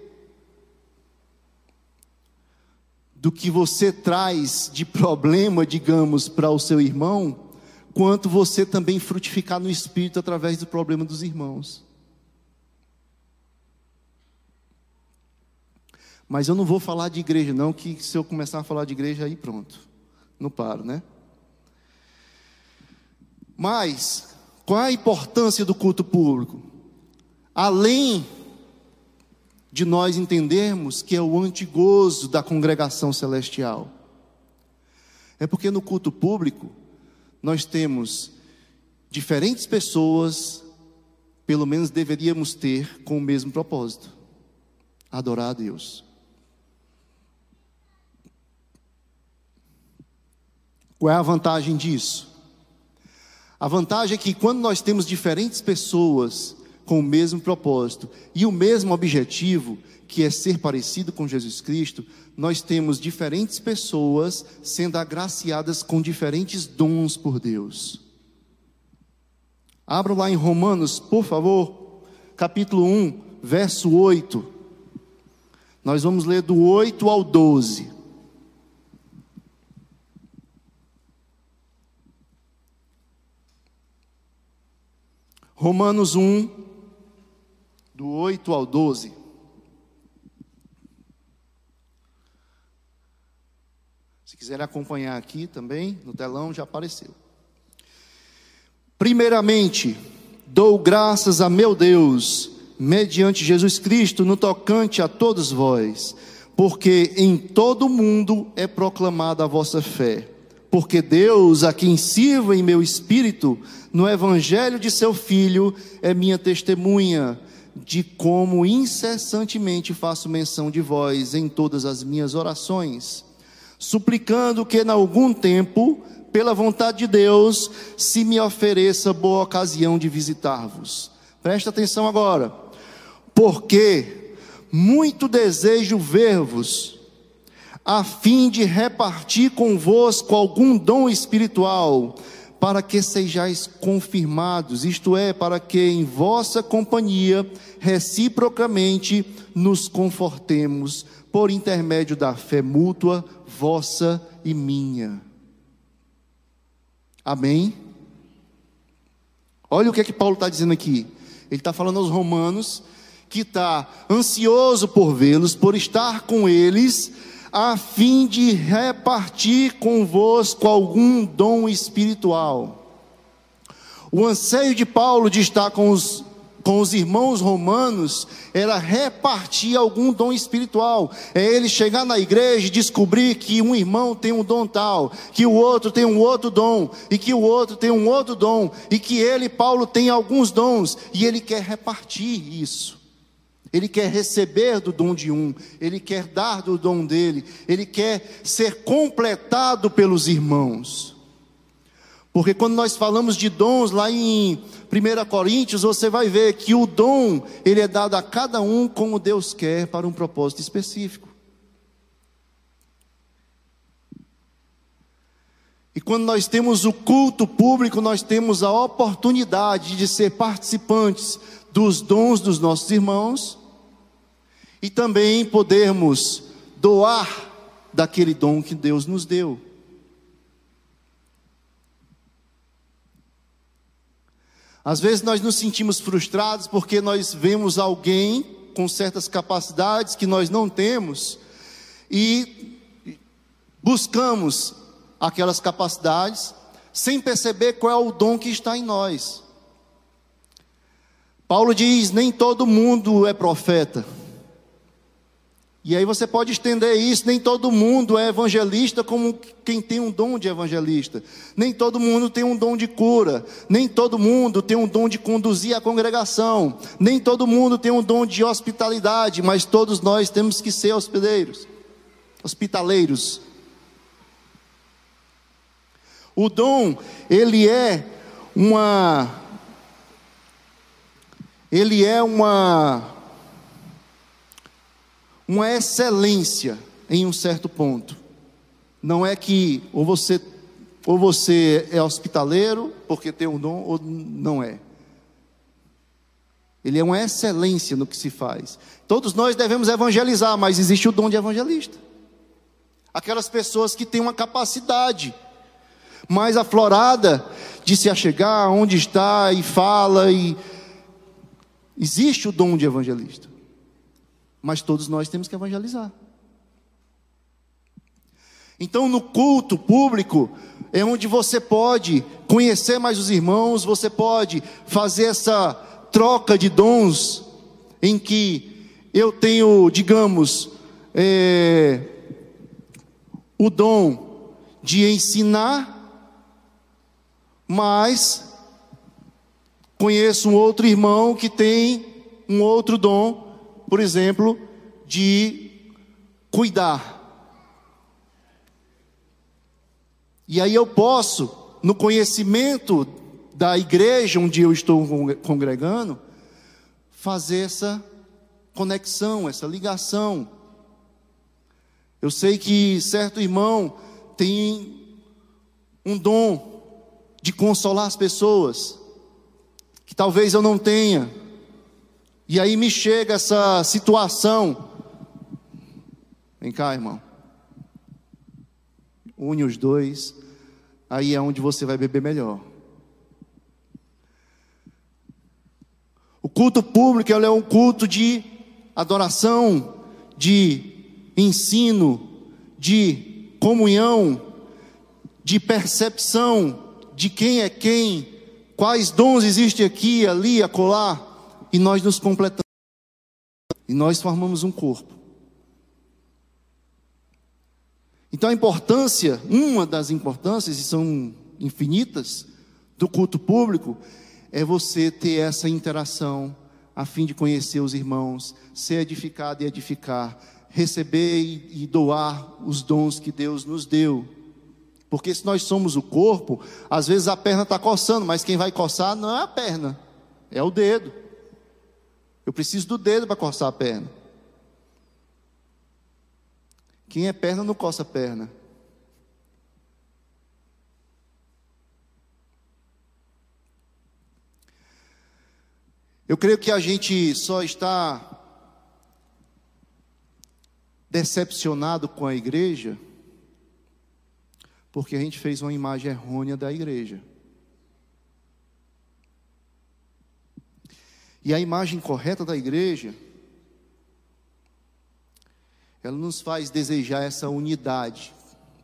do que você traz de problema, digamos, para o seu irmão, quanto você também frutificar no espírito através do problema dos irmãos. Mas eu não vou falar de igreja não, que se eu começar a falar de igreja, aí pronto. Não paro, né? Mas, qual é a importância do culto público? Além de nós entendermos que é o antegozo da congregação celestial. É porque no culto público, nós temos diferentes pessoas, pelo menos deveríamos ter, com o mesmo propósito. Adorar a Deus. Qual é a vantagem disso? A vantagem é que quando nós temos diferentes pessoas com o mesmo propósito e o mesmo objetivo, que é ser parecido com Jesus Cristo, nós temos diferentes pessoas sendo agraciadas com diferentes dons por Deus. Abra lá em Romanos, por favor, capítulo um, verso oito. Nós vamos ler do oito ao doze. Romanos um, do oito ao doze. Se quiser acompanhar aqui também, no telão já apareceu. Primeiramente, dou graças a meu Deus, mediante Jesus Cristo, no tocante a todos vós, porque em todo o mundo é proclamada a vossa fé. Porque Deus, a quem sirvo em meu espírito, no evangelho de seu Filho, é minha testemunha de como incessantemente faço menção de vós em todas as minhas orações, suplicando que, em algum tempo, pela vontade de Deus, se me ofereça boa ocasião de visitar-vos. Presta atenção agora. Porque muito desejo ver-vos, a fim de repartir convosco algum dom espiritual, para que sejais confirmados, isto é, para que em vossa companhia, reciprocamente, nos confortemos, por intermédio da fé mútua, vossa e minha. Amém? Olha o que é que Paulo está dizendo aqui. Ele está falando aos romanos, que está ansioso por vê-los, por estar com eles, a fim de repartir convosco algum dom espiritual. O anseio de Paulo de estar com os, com os irmãos romanos era repartir algum dom espiritual. É ele chegar na igreja e descobrir que um irmão tem um dom tal, que o outro tem um outro dom, e que o outro tem um outro dom, e que ele, Paulo, tem alguns dons, e ele quer repartir isso. Ele quer receber do dom de um, ele quer dar do dom dele, ele quer ser completado pelos irmãos. Porque quando nós falamos de dons lá em primeira Coríntios, você vai ver que o dom, ele é dado a cada um como Deus quer, para um propósito específico. E quando nós temos o culto público, nós temos a oportunidade de ser participantes dos dons dos nossos irmãos, e também podermos doar daquele dom que Deus nos deu. Às vezes nós nos sentimos frustrados porque nós vemos alguém com certas capacidades que nós não temos, e buscamos aquelas capacidades, sem perceber qual é o dom que está em nós. Paulo diz, nem todo mundo é profeta. E aí você pode estender isso, nem todo mundo é evangelista como quem tem um dom de evangelista. Nem todo mundo tem um dom de cura. Nem todo mundo tem um dom de conduzir a congregação. Nem todo mundo tem um dom de hospitalidade, mas todos nós temos que ser hospedeiros, hospitaleiros. O dom, ele é uma... Ele é uma, uma excelência em um certo ponto. Não é que ou você, ou você é hospitaleiro porque tem um dom, ou não é. Ele é uma excelência no que se faz. Todos nós devemos evangelizar, mas existe o dom de evangelista. Aquelas pessoas que têm uma capacidade mais aflorada de se achegar onde está e fala e... Existe o dom de evangelista, mas todos nós temos que evangelizar. Então, no culto público, é onde você pode conhecer mais os irmãos, você pode fazer essa troca de dons, em que eu tenho, digamos, é, o dom de ensinar, mas... Conheço um outro irmão que tem um outro dom, por exemplo, de cuidar. E aí eu posso, no conhecimento da igreja onde eu estou congregando, fazer essa conexão, essa ligação. Eu sei que certo irmão tem um dom de consolar as pessoas, que talvez eu não tenha, e aí me chega essa situação, vem cá, irmão, une os dois, aí é onde você vai beber melhor. O culto público ele é um culto de adoração, de ensino, de comunhão, de percepção de quem é quem, quais dons existem aqui, ali, acolá, e nós nos completamos, e nós formamos um corpo. Então a importância, uma das importâncias, e são infinitas, do culto público, é você ter essa interação, a fim de conhecer os irmãos, ser edificado e edificar, receber e doar os dons que Deus nos deu. Porque se nós somos o corpo, às vezes a perna está coçando, mas quem vai coçar não é a perna, é o dedo. Eu preciso do dedo para coçar a perna. Quem é perna não coça a perna. Eu creio que a gente só está decepcionado com a igreja porque a gente fez uma imagem errônea da igreja. E a imagem correta da igreja, ela nos faz desejar essa unidade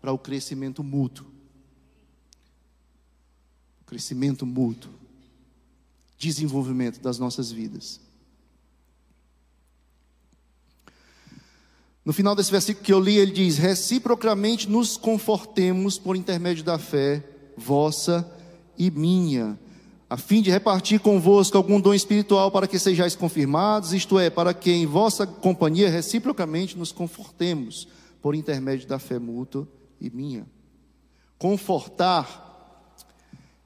para o crescimento mútuo. O crescimento mútuo. Desenvolvimento das nossas vidas. No final desse versículo que eu li, ele diz: reciprocamente nos confortemos por intermédio da fé vossa e minha, a fim de repartir convosco algum dom espiritual, para que sejais confirmados, isto é, para que em vossa companhia reciprocamente nos confortemos por intermédio da fé mútua e minha. Confortar,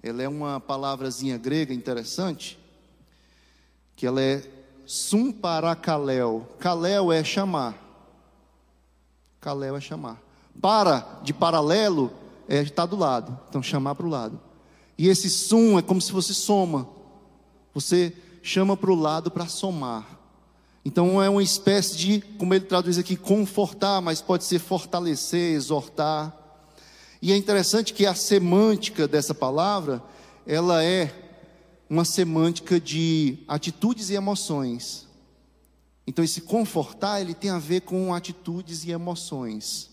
ela é uma palavrazinha grega interessante, que ela é sumparakaleo. Kaleo é chamar. Kaleo é chamar. Para, de paralelo, é estar do lado. Então, chamar para o lado. E esse sum é como se fosse soma. Você chama para o lado para somar. Então, é uma espécie de, como ele traduz aqui, confortar, mas pode ser fortalecer, exortar. E é interessante que a semântica dessa palavra, ela é uma semântica de atitudes e emoções. Então esse confortar, ele tem a ver com atitudes e emoções.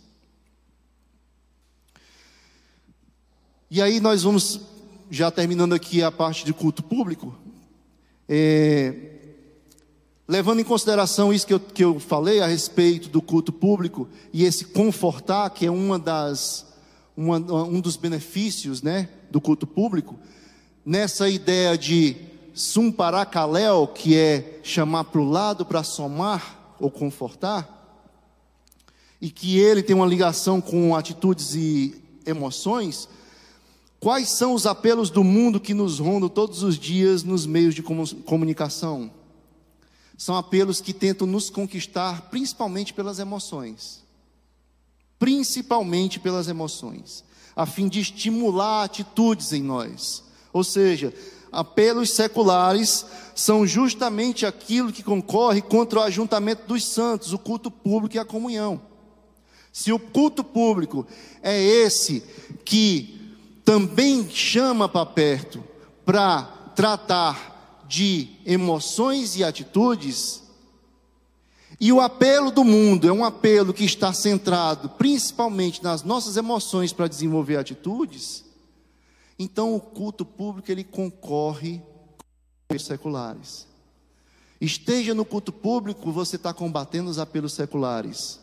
E aí nós vamos, já terminando aqui a parte de culto público, é, levando em consideração isso que eu, que eu falei a respeito do culto público, e esse confortar, que é uma das... um dos benefícios, né, do culto público, nessa ideia de sumparakaleo, que é chamar para o lado para somar ou confortar, e que ele tem uma ligação com atitudes e emoções. Quais são os apelos do mundo que nos rondam todos os dias nos meios de comunicação? São apelos que tentam nos conquistar principalmente pelas emoções. Principalmente pelas emoções, a fim de estimular atitudes em nós. Ou seja, apelos seculares são justamente aquilo que concorre contra o ajuntamento dos santos, o culto público e a comunhão. Se o culto público é esse que também chama para perto para tratar de emoções e atitudes, e o apelo do mundo é um apelo que está centrado principalmente nas nossas emoções para desenvolver atitudes, então o culto público ele concorre com os seculares. Esteja no culto público, você está combatendo os apelos seculares.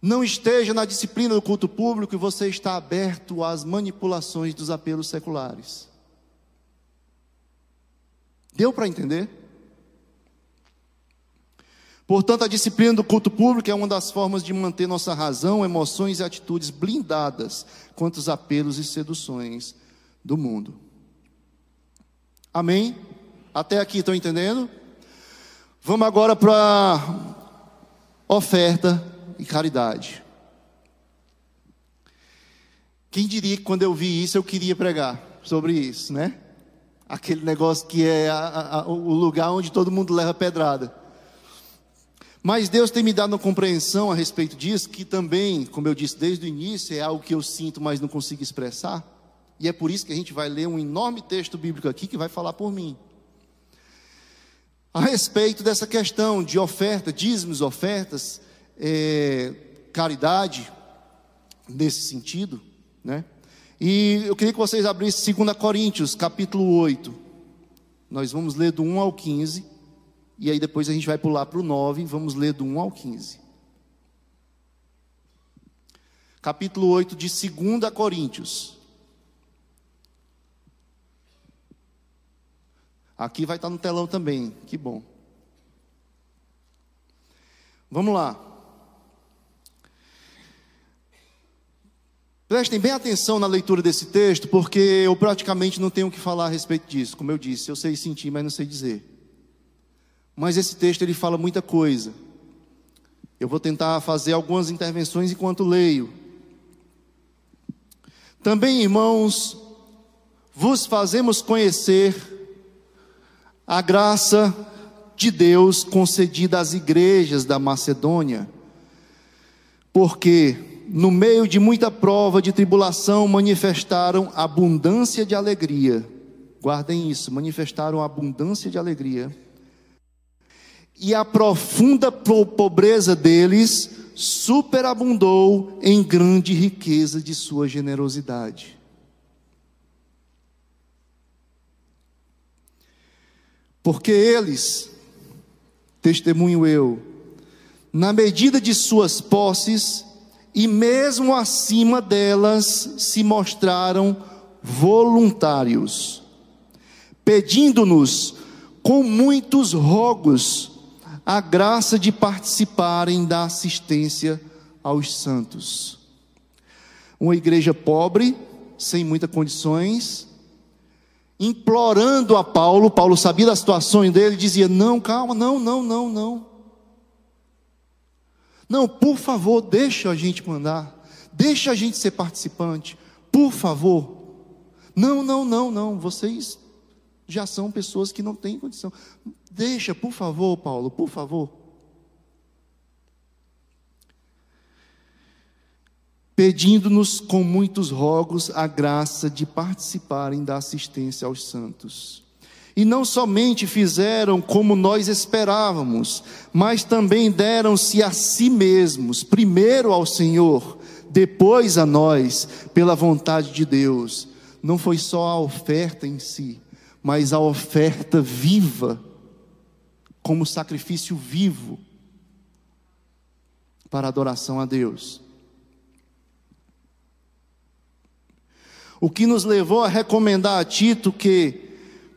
Não esteja na disciplina do culto público e você está aberto às manipulações dos apelos seculares. Deu para entender? Portanto, a disciplina do culto público é uma das formas de manter nossa razão, emoções e atitudes blindadas contra os apelos e seduções do mundo. Amém? Até aqui, estão entendendo? Vamos agora para oferta e caridade. Quem diria que quando eu vi isso eu queria pregar sobre isso, né? Aquele negócio que é a, a, o lugar onde todo mundo leva pedrada. Mas Deus tem me dado uma compreensão a respeito disso, que também, como eu disse desde o início, é algo que eu sinto, mas não consigo expressar. E é por isso que a gente vai ler um enorme texto bíblico aqui que vai falar por mim. a respeito dessa questão de oferta, dízimos, ofertas, é, caridade, nesse sentido, né? E eu queria que vocês abrissem dois Coríntios, capítulo oito. Nós vamos ler do um ao quinze, e aí depois a gente vai pular para o nove, e vamos ler do um ao quinze. Capítulo oito de dois Coríntios. Aqui vai estar no telão também, que bom. Vamos lá. Prestem bem atenção na leitura desse texto, porque eu praticamente não tenho o que falar a respeito disso. Como eu disse, eu sei sentir, mas não sei dizer. Mas esse texto ele fala muita coisa. Eu vou tentar fazer algumas intervenções enquanto leio. Também, irmãos, vos fazemos conhecer a graça de Deus concedida às igrejas da Macedônia, porque no meio de muita prova de tribulação manifestaram abundância de alegria. Guardem isso, manifestaram abundância de alegria. E a profunda pobreza deles superabundou em grande riqueza de sua generosidade. Porque eles, testemunho eu, na medida de suas posses, e mesmo acima delas, se mostraram voluntários, pedindo-nos, com muitos rogos, a graça de participarem da assistência aos santos. Uma igreja pobre, sem muitas condições, implorando a Paulo. Paulo sabia da situação dele, dizia: não, calma, não, não, não, não. Não, por favor, deixa a gente mandar, deixa a gente ser participante, por favor. Não, não, não, não, vocês já são pessoas que não têm condição. Deixa, por favor, Paulo, por favor. Pedindo-nos com muitos rogos a graça de participarem da assistência aos santos. E não somente fizeram como nós esperávamos, mas também deram-se a si mesmos, primeiro ao Senhor, depois a nós, pela vontade de Deus. Não foi só a oferta em si, mas a oferta viva, como sacrifício vivo, para adoração a Deus. O que nos levou a recomendar a Tito que,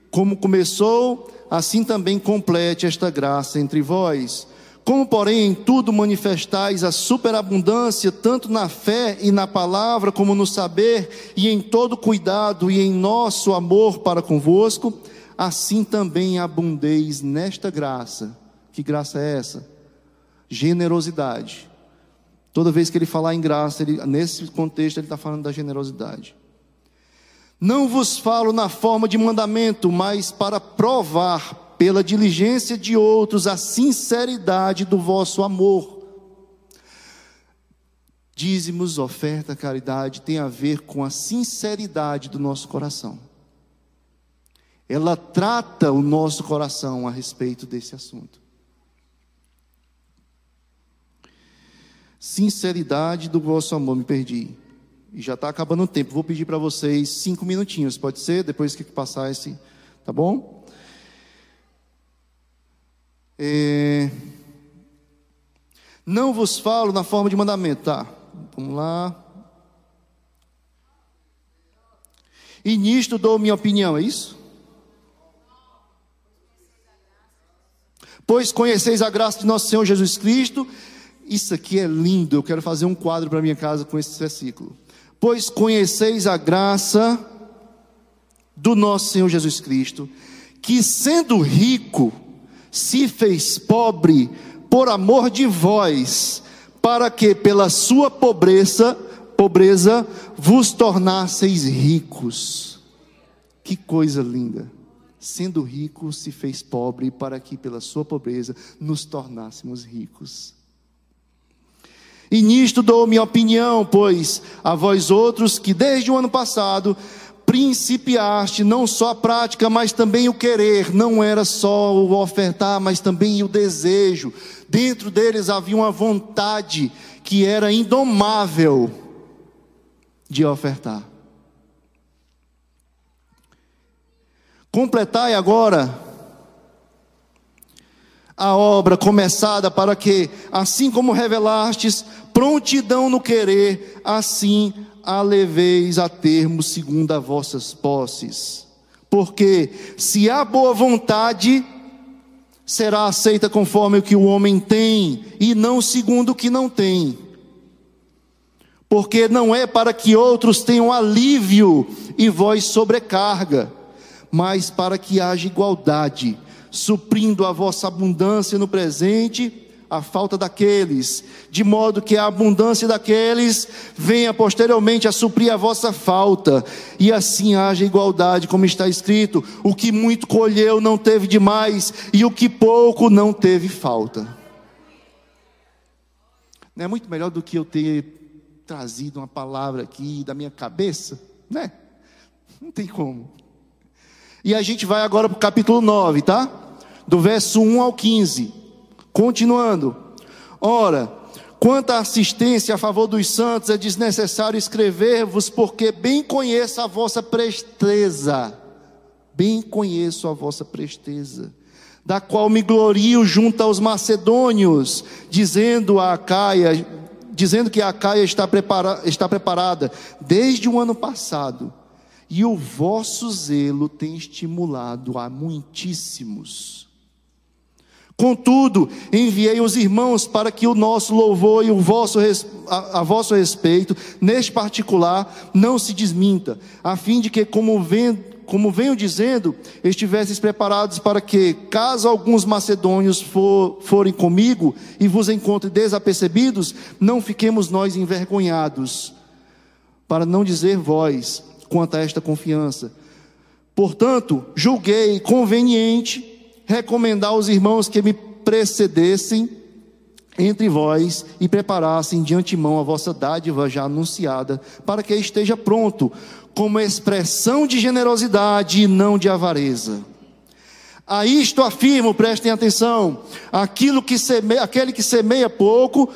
como começou, assim também complete esta graça entre vós. Como, porém, em tudo manifestais a superabundância, tanto na fé e na palavra, como no saber, e em todo cuidado, e em nosso amor para convosco, assim também abundeis nesta graça. Que graça é essa? Generosidade. Toda vez que ele falar em graça, ele, nesse contexto, ele está falando da generosidade. Não vos falo na forma de mandamento, mas para provar, pela diligência de outros, a sinceridade do vosso amor. Dízimos, oferta, caridade, tem a ver com a sinceridade do nosso coração. Ela trata o nosso coração a respeito desse assunto. Sinceridade do vosso amor, me perdi. E já está acabando o tempo. Vou pedir para vocês cinco minutinhos, pode ser? Depois que passar esse, tá bom? É... Não vos falo na forma de mandamento, tá? Vamos lá. E nisto dou minha opinião, é isso? Pois conheceis a graça de nosso Senhor Jesus Cristo. Isso aqui é lindo, eu quero fazer um quadro para minha casa com esse versículo. Pois conheceis a graça do nosso Senhor Jesus Cristo, que sendo rico, se fez pobre por amor de vós, para que pela sua pobreza, pobreza vos tornasseis ricos. Que coisa linda! Sendo rico, se fez pobre para que pela sua pobreza nos tornássemos ricos. E nisto dou minha opinião, pois a vós outros que desde o ano passado principiaste não só a prática, mas também o querer. Não era só o ofertar, mas também o desejo. Dentro deles havia uma vontade que era indomável de ofertar. Completai agora a obra começada, para que, assim como revelastes prontidão no querer, assim a leveis a termo segundo as vossas posses. Porque se há boa vontade, será aceita conforme o que o homem tem, e não segundo o que não tem. Porque não é para que outros tenham alívio e vós sobrecarga, mas para que haja igualdade, suprindo a vossa abundância no presente, a falta daqueles, de modo que a abundância daqueles venha posteriormente a suprir a vossa falta, e assim haja igualdade, como está escrito: o que muito colheu não teve demais, e o que pouco não teve falta. Não é muito melhor do que eu ter trazido uma palavra aqui da minha cabeça, né? Não tem como. E a gente vai agora para o capítulo nove, tá? Do verso um ao quinze. Continuando. Ora, quanto à assistência a favor dos santos, é desnecessário escrever-vos, porque bem conheço a vossa presteza. Bem conheço a vossa presteza, da qual me glorio junto aos macedônios, dizendo a Acaia, dizendo que a Acaia está prepara, está preparada desde o ano passado. E o vosso zelo tem estimulado a muitíssimos. Contudo, enviei os irmãos para que o nosso louvor e o vosso, a, a vosso respeito, neste particular, não se desminta, a fim de que, como, ven, como venho dizendo, estivesseis preparados para que, caso alguns macedônios for, forem comigo e vos encontrem desapercebidos, não fiquemos nós envergonhados, para não dizer vós, quanto a esta confiança. Portanto, julguei conveniente recomendar aos irmãos que me precedessem entre vós e preparassem de antemão a vossa dádiva já anunciada, para que esteja pronto, como expressão de generosidade e não de avareza. A isto afirmo, prestem atenção, aquilo que semeia, aquele que semeia pouco,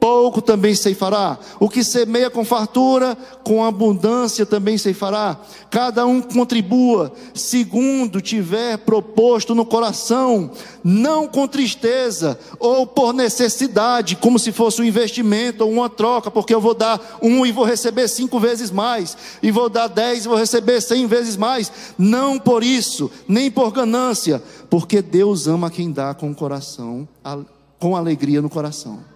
pouco também ceifará. O que semeia com fartura, com abundância também ceifará. Cada um contribua segundo tiver proposto no coração, não com tristeza ou por necessidade, como se fosse um investimento ou uma troca, porque eu vou dar um e vou receber cinco vezes mais, e vou dar dez e vou receber cem vezes mais. Não por isso, nem por ganância, porque Deus ama quem dá com o coração, com alegria no coração.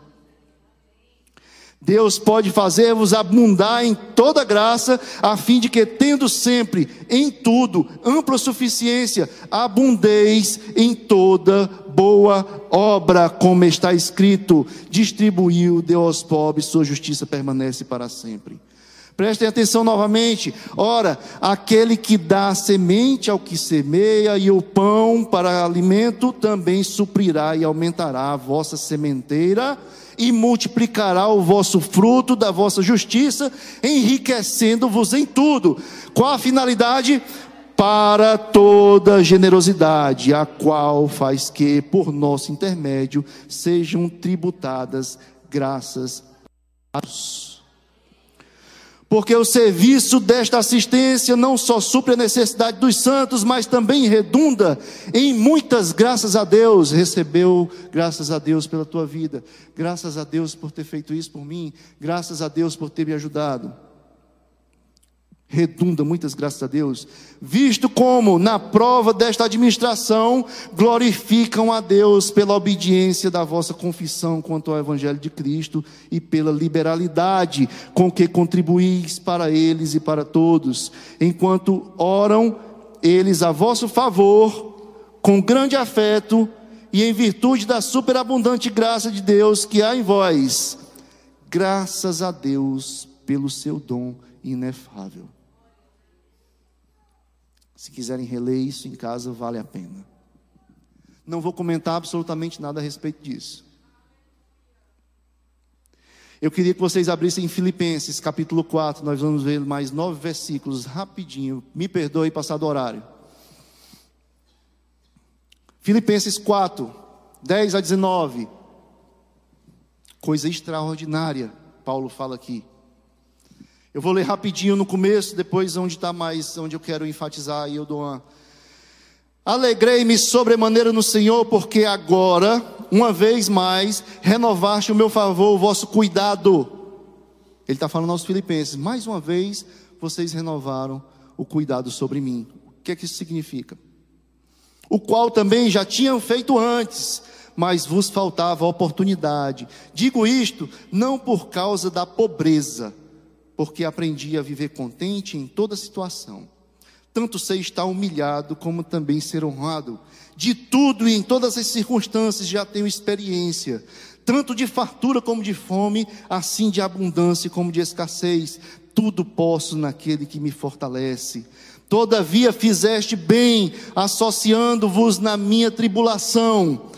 Deus pode fazer-vos abundar em toda graça, a fim de que, tendo sempre, em tudo, ampla suficiência, abundeis em toda boa obra, como está escrito: distribuiu, deu aos pobres, sua justiça permanece para sempre. Prestem atenção novamente. Ora, aquele que dá semente ao que semeia e o pão para alimento, também suprirá e aumentará a vossa sementeira, e multiplicará o vosso fruto da vossa justiça, enriquecendo-vos em tudo. Qual a finalidade? Para toda generosidade, a qual faz que, por nosso intermédio, sejam tributadas graças a Deus. Porque o serviço desta assistência não só supre a necessidade dos santos, mas também redunda em muitas graças a Deus. Recebeu graças a Deus pela tua vida, graças a Deus por ter feito isso por mim, graças a Deus por ter me ajudado. Redunda muitas graças a Deus, visto como na prova desta administração glorificam a Deus pela obediência da vossa confissão quanto ao Evangelho de Cristo e pela liberalidade com que contribuís para eles e para todos, enquanto oram eles a vosso favor com grande afeto e em virtude da superabundante graça de Deus que há em vós. Graças a Deus pelo seu dom inefável. Se quiserem reler isso em casa, vale a pena. Não vou comentar absolutamente nada a respeito disso. Eu queria que vocês abrissem em Filipenses, capítulo quatro. Nós vamos ver mais nove versículos, rapidinho. Me perdoe passar do horário. Filipenses quatro, dez a dezenove. Coisa extraordinária, Paulo fala aqui. Eu vou ler rapidinho no começo, depois onde está mais, onde eu quero enfatizar, e eu dou uma... Alegrei-me sobremaneira no Senhor, porque agora, uma vez mais, renovaste o meu favor, o vosso cuidado. Ele está falando aos filipenses, mais uma vez, vocês renovaram o cuidado sobre mim. O que é que isso significa? O qual também já tinham feito antes, mas vos faltava a oportunidade. Digo isto, não por causa da pobreza, porque aprendi a viver contente em toda situação. Tanto sei estar humilhado, como também ser honrado. De tudo e em todas as circunstâncias já tenho experiência, tanto de fartura como de fome, assim de abundância como de escassez. Tudo posso naquele que me fortalece. Todavia fizeste bem, associando-vos na minha tribulação.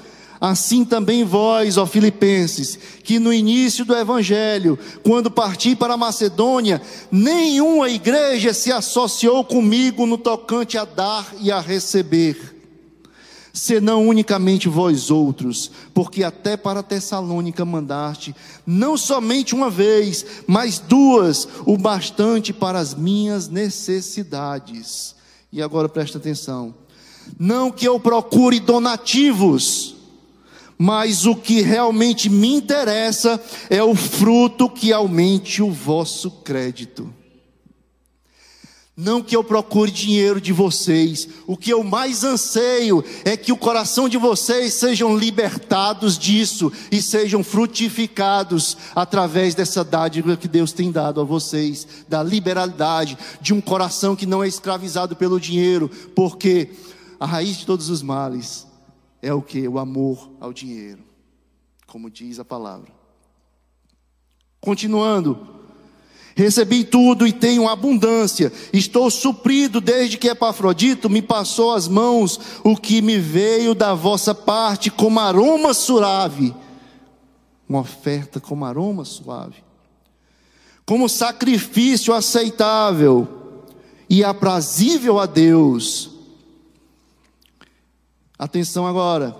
Assim também vós, ó filipenses, que no início do Evangelho, quando parti para a Macedônia, nenhuma igreja se associou comigo no tocante a dar e a receber, senão unicamente vós outros, porque até para Tessalônica mandaste, não somente uma vez, mas duas, o bastante para as minhas necessidades. E agora presta atenção, não que eu procure donativos, mas o que realmente me interessa é o fruto que aumente o vosso crédito. Não que eu procure dinheiro de vocês, o que eu mais anseio é que o coração de vocês sejam libertados disso e sejam frutificados através dessa dádiva que Deus tem dado a vocês, da liberalidade, de um coração que não é escravizado pelo dinheiro, porque a raiz de todos os males é o que? O amor ao dinheiro, como diz a palavra. Continuando, recebi tudo e tenho abundância, estou suprido desde que Epafrodito me passou às mãos o que me veio da vossa parte como aroma suave, uma oferta como aroma suave, como sacrifício aceitável e aprazível a Deus. Atenção agora,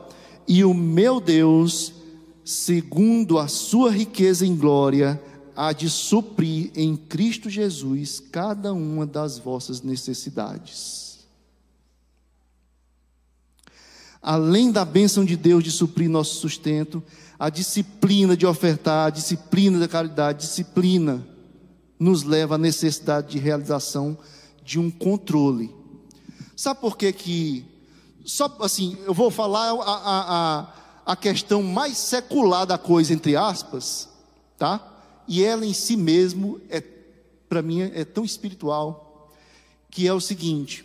e o meu Deus, segundo a sua riqueza em glória, há de suprir em Cristo Jesus cada uma das vossas necessidades. Além da bênção de Deus de suprir nosso sustento, a disciplina de ofertar, a disciplina da caridade, a disciplina nos leva à necessidade de realização de um controle. Sabe por que que... Só assim, eu vou falar a, a, a questão mais secular da coisa, entre aspas, tá? E ela em si mesmo, é, para mim, é tão espiritual, que é o seguinte: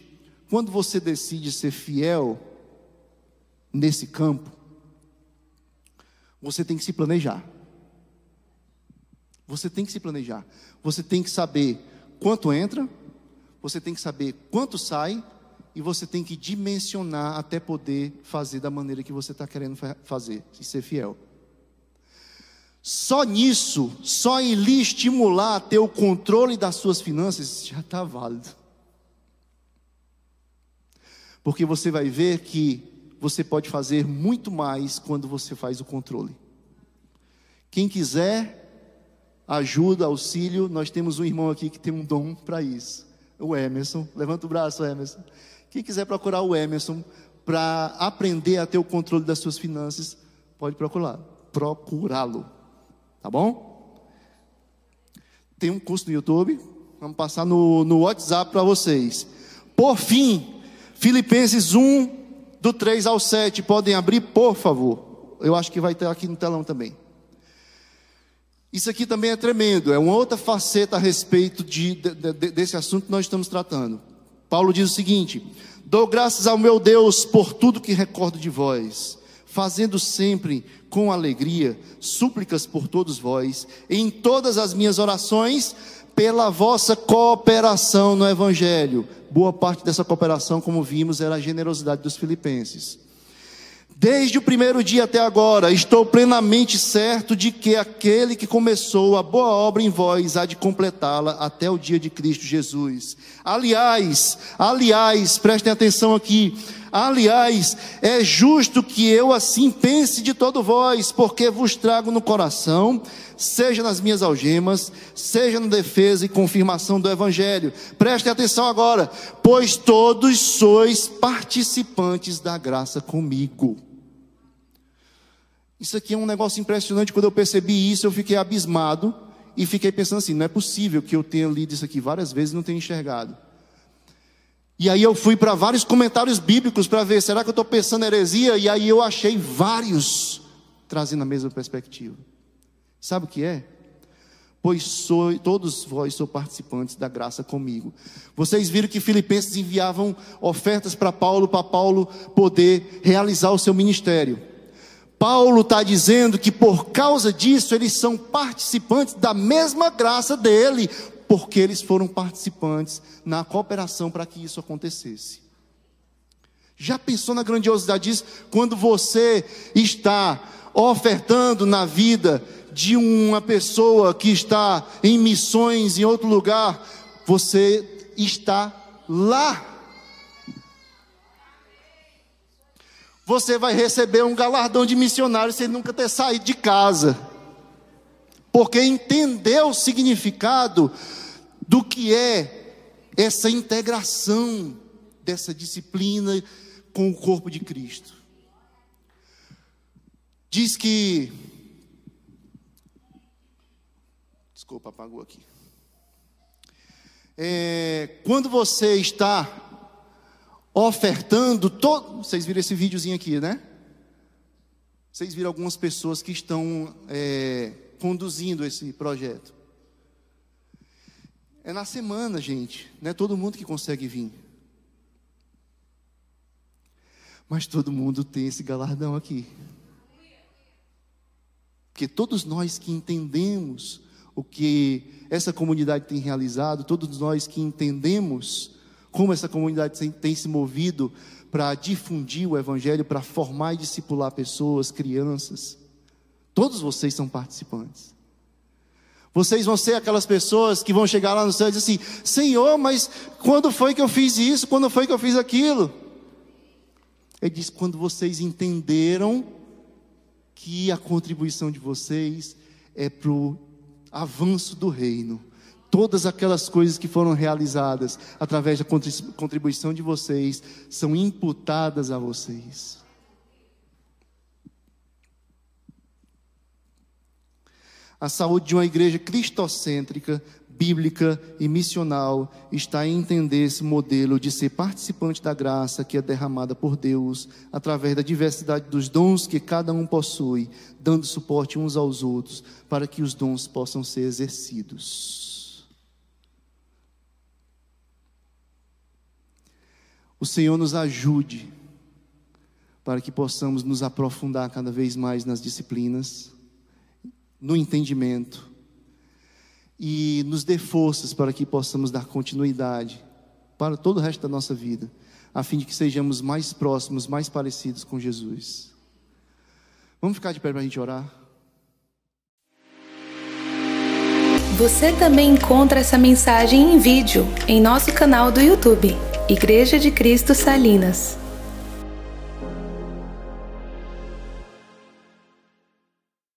quando você decide ser fiel nesse campo, você tem que se planejar. Você tem que se planejar. Você tem que saber quanto entra, você tem que saber quanto sai, e você tem que dimensionar até poder fazer da maneira que você está querendo fazer, e ser fiel. Só nisso, só em lhe estimular a ter o controle das suas finanças, já está válido. Porque você vai ver que você pode fazer muito mais quando você faz o controle. Quem quiser ajuda, auxílio, nós temos um irmão aqui que tem um dom para isso. O Emerson, levanta o braço, Emerson. Quem quiser procurar o Emerson para aprender a ter o controle das suas finanças, pode procurar, procurá-lo, tá bom? Tem um curso no YouTube, vamos passar no, no WhatsApp para vocês. Por fim, Filipenses um, do três ao sete, podem abrir, por favor. Eu acho que vai estar aqui no telão também. Isso aqui também é tremendo, é uma outra faceta a respeito de, de, de, desse assunto que nós estamos tratando. Paulo diz o seguinte: dou graças ao meu Deus por tudo que recordo de vós, fazendo sempre com alegria súplicas por todos vós, em todas as minhas orações, pela vossa cooperação no Evangelho. Boa parte dessa cooperação, como vimos, era a generosidade dos filipenses. Desde o primeiro dia até agora, estou plenamente certo de que aquele que começou a boa obra em vós há de completá-la até o dia de Cristo Jesus. Aliás, aliás, prestem atenção aqui, aliás, é justo que eu assim pense de todo vós, porque vos trago no coração, seja nas minhas algemas, seja na defesa e confirmação do Evangelho. Prestem atenção agora, pois todos sois participantes da graça comigo. Isso aqui é um negócio impressionante. Quando eu percebi isso, eu fiquei abismado e fiquei pensando assim, não é possível que eu tenha lido isso aqui várias vezes e não tenha enxergado. E aí eu fui para vários comentários bíblicos para ver, será que eu estou pensando heresia? E aí eu achei vários trazendo a mesma perspectiva. Sabe o que é? Pois sou, todos vós sois participantes da graça comigo. Vocês viram que filipenses enviavam ofertas para Paulo, para Paulo poder realizar o seu ministério. Paulo está dizendo que por causa disso eles são participantes da mesma graça dele, porque eles foram participantes na cooperação para que isso acontecesse. Já pensou na grandiosidade disso? Quando você está ofertando na vida de uma pessoa que está em missões em outro lugar, você está lá. Você vai receber um galardão de missionário sem nunca ter saído de casa, porque entendeu o significado do que é essa integração dessa disciplina com o corpo de Cristo. Diz que... Desculpa, apagou aqui. É, quando você está ofertando... todo... Vocês viram esse videozinho aqui, né? Vocês viram algumas pessoas que estão... É... conduzindo esse projeto. É na semana, gente, não é todo mundo que consegue vir, mas todo mundo tem esse galardão aqui, porque todos nós que entendemos o que essa comunidade tem realizado, todos nós que entendemos como essa comunidade tem se movido para difundir o Evangelho, para formar e discipular pessoas, crianças, todos vocês são participantes. Vocês vão ser aquelas pessoas que vão chegar lá no céu e dizer assim, Senhor, mas quando foi que eu fiz isso? Quando foi que eu fiz aquilo? Ele diz, quando vocês entenderam que a contribuição de vocês é para o avanço do reino. Todas aquelas coisas que foram realizadas através da contribuição de vocês são imputadas a vocês. A saúde de uma igreja cristocêntrica, bíblica e missional está em entender esse modelo de ser participante da graça que é derramada por Deus através da diversidade dos dons que cada um possui, dando suporte uns aos outros para que os dons possam ser exercidos. O Senhor nos ajude para que possamos nos aprofundar cada vez mais nas disciplinas, no entendimento, e nos dê forças para que possamos dar continuidade para todo o resto da nossa vida, a fim de que sejamos mais próximos, mais parecidos com Jesus. Vamos ficar de pé para a gente orar? Você também encontra essa mensagem em vídeo em nosso canal do YouTube, Igreja de Cristo Salinas.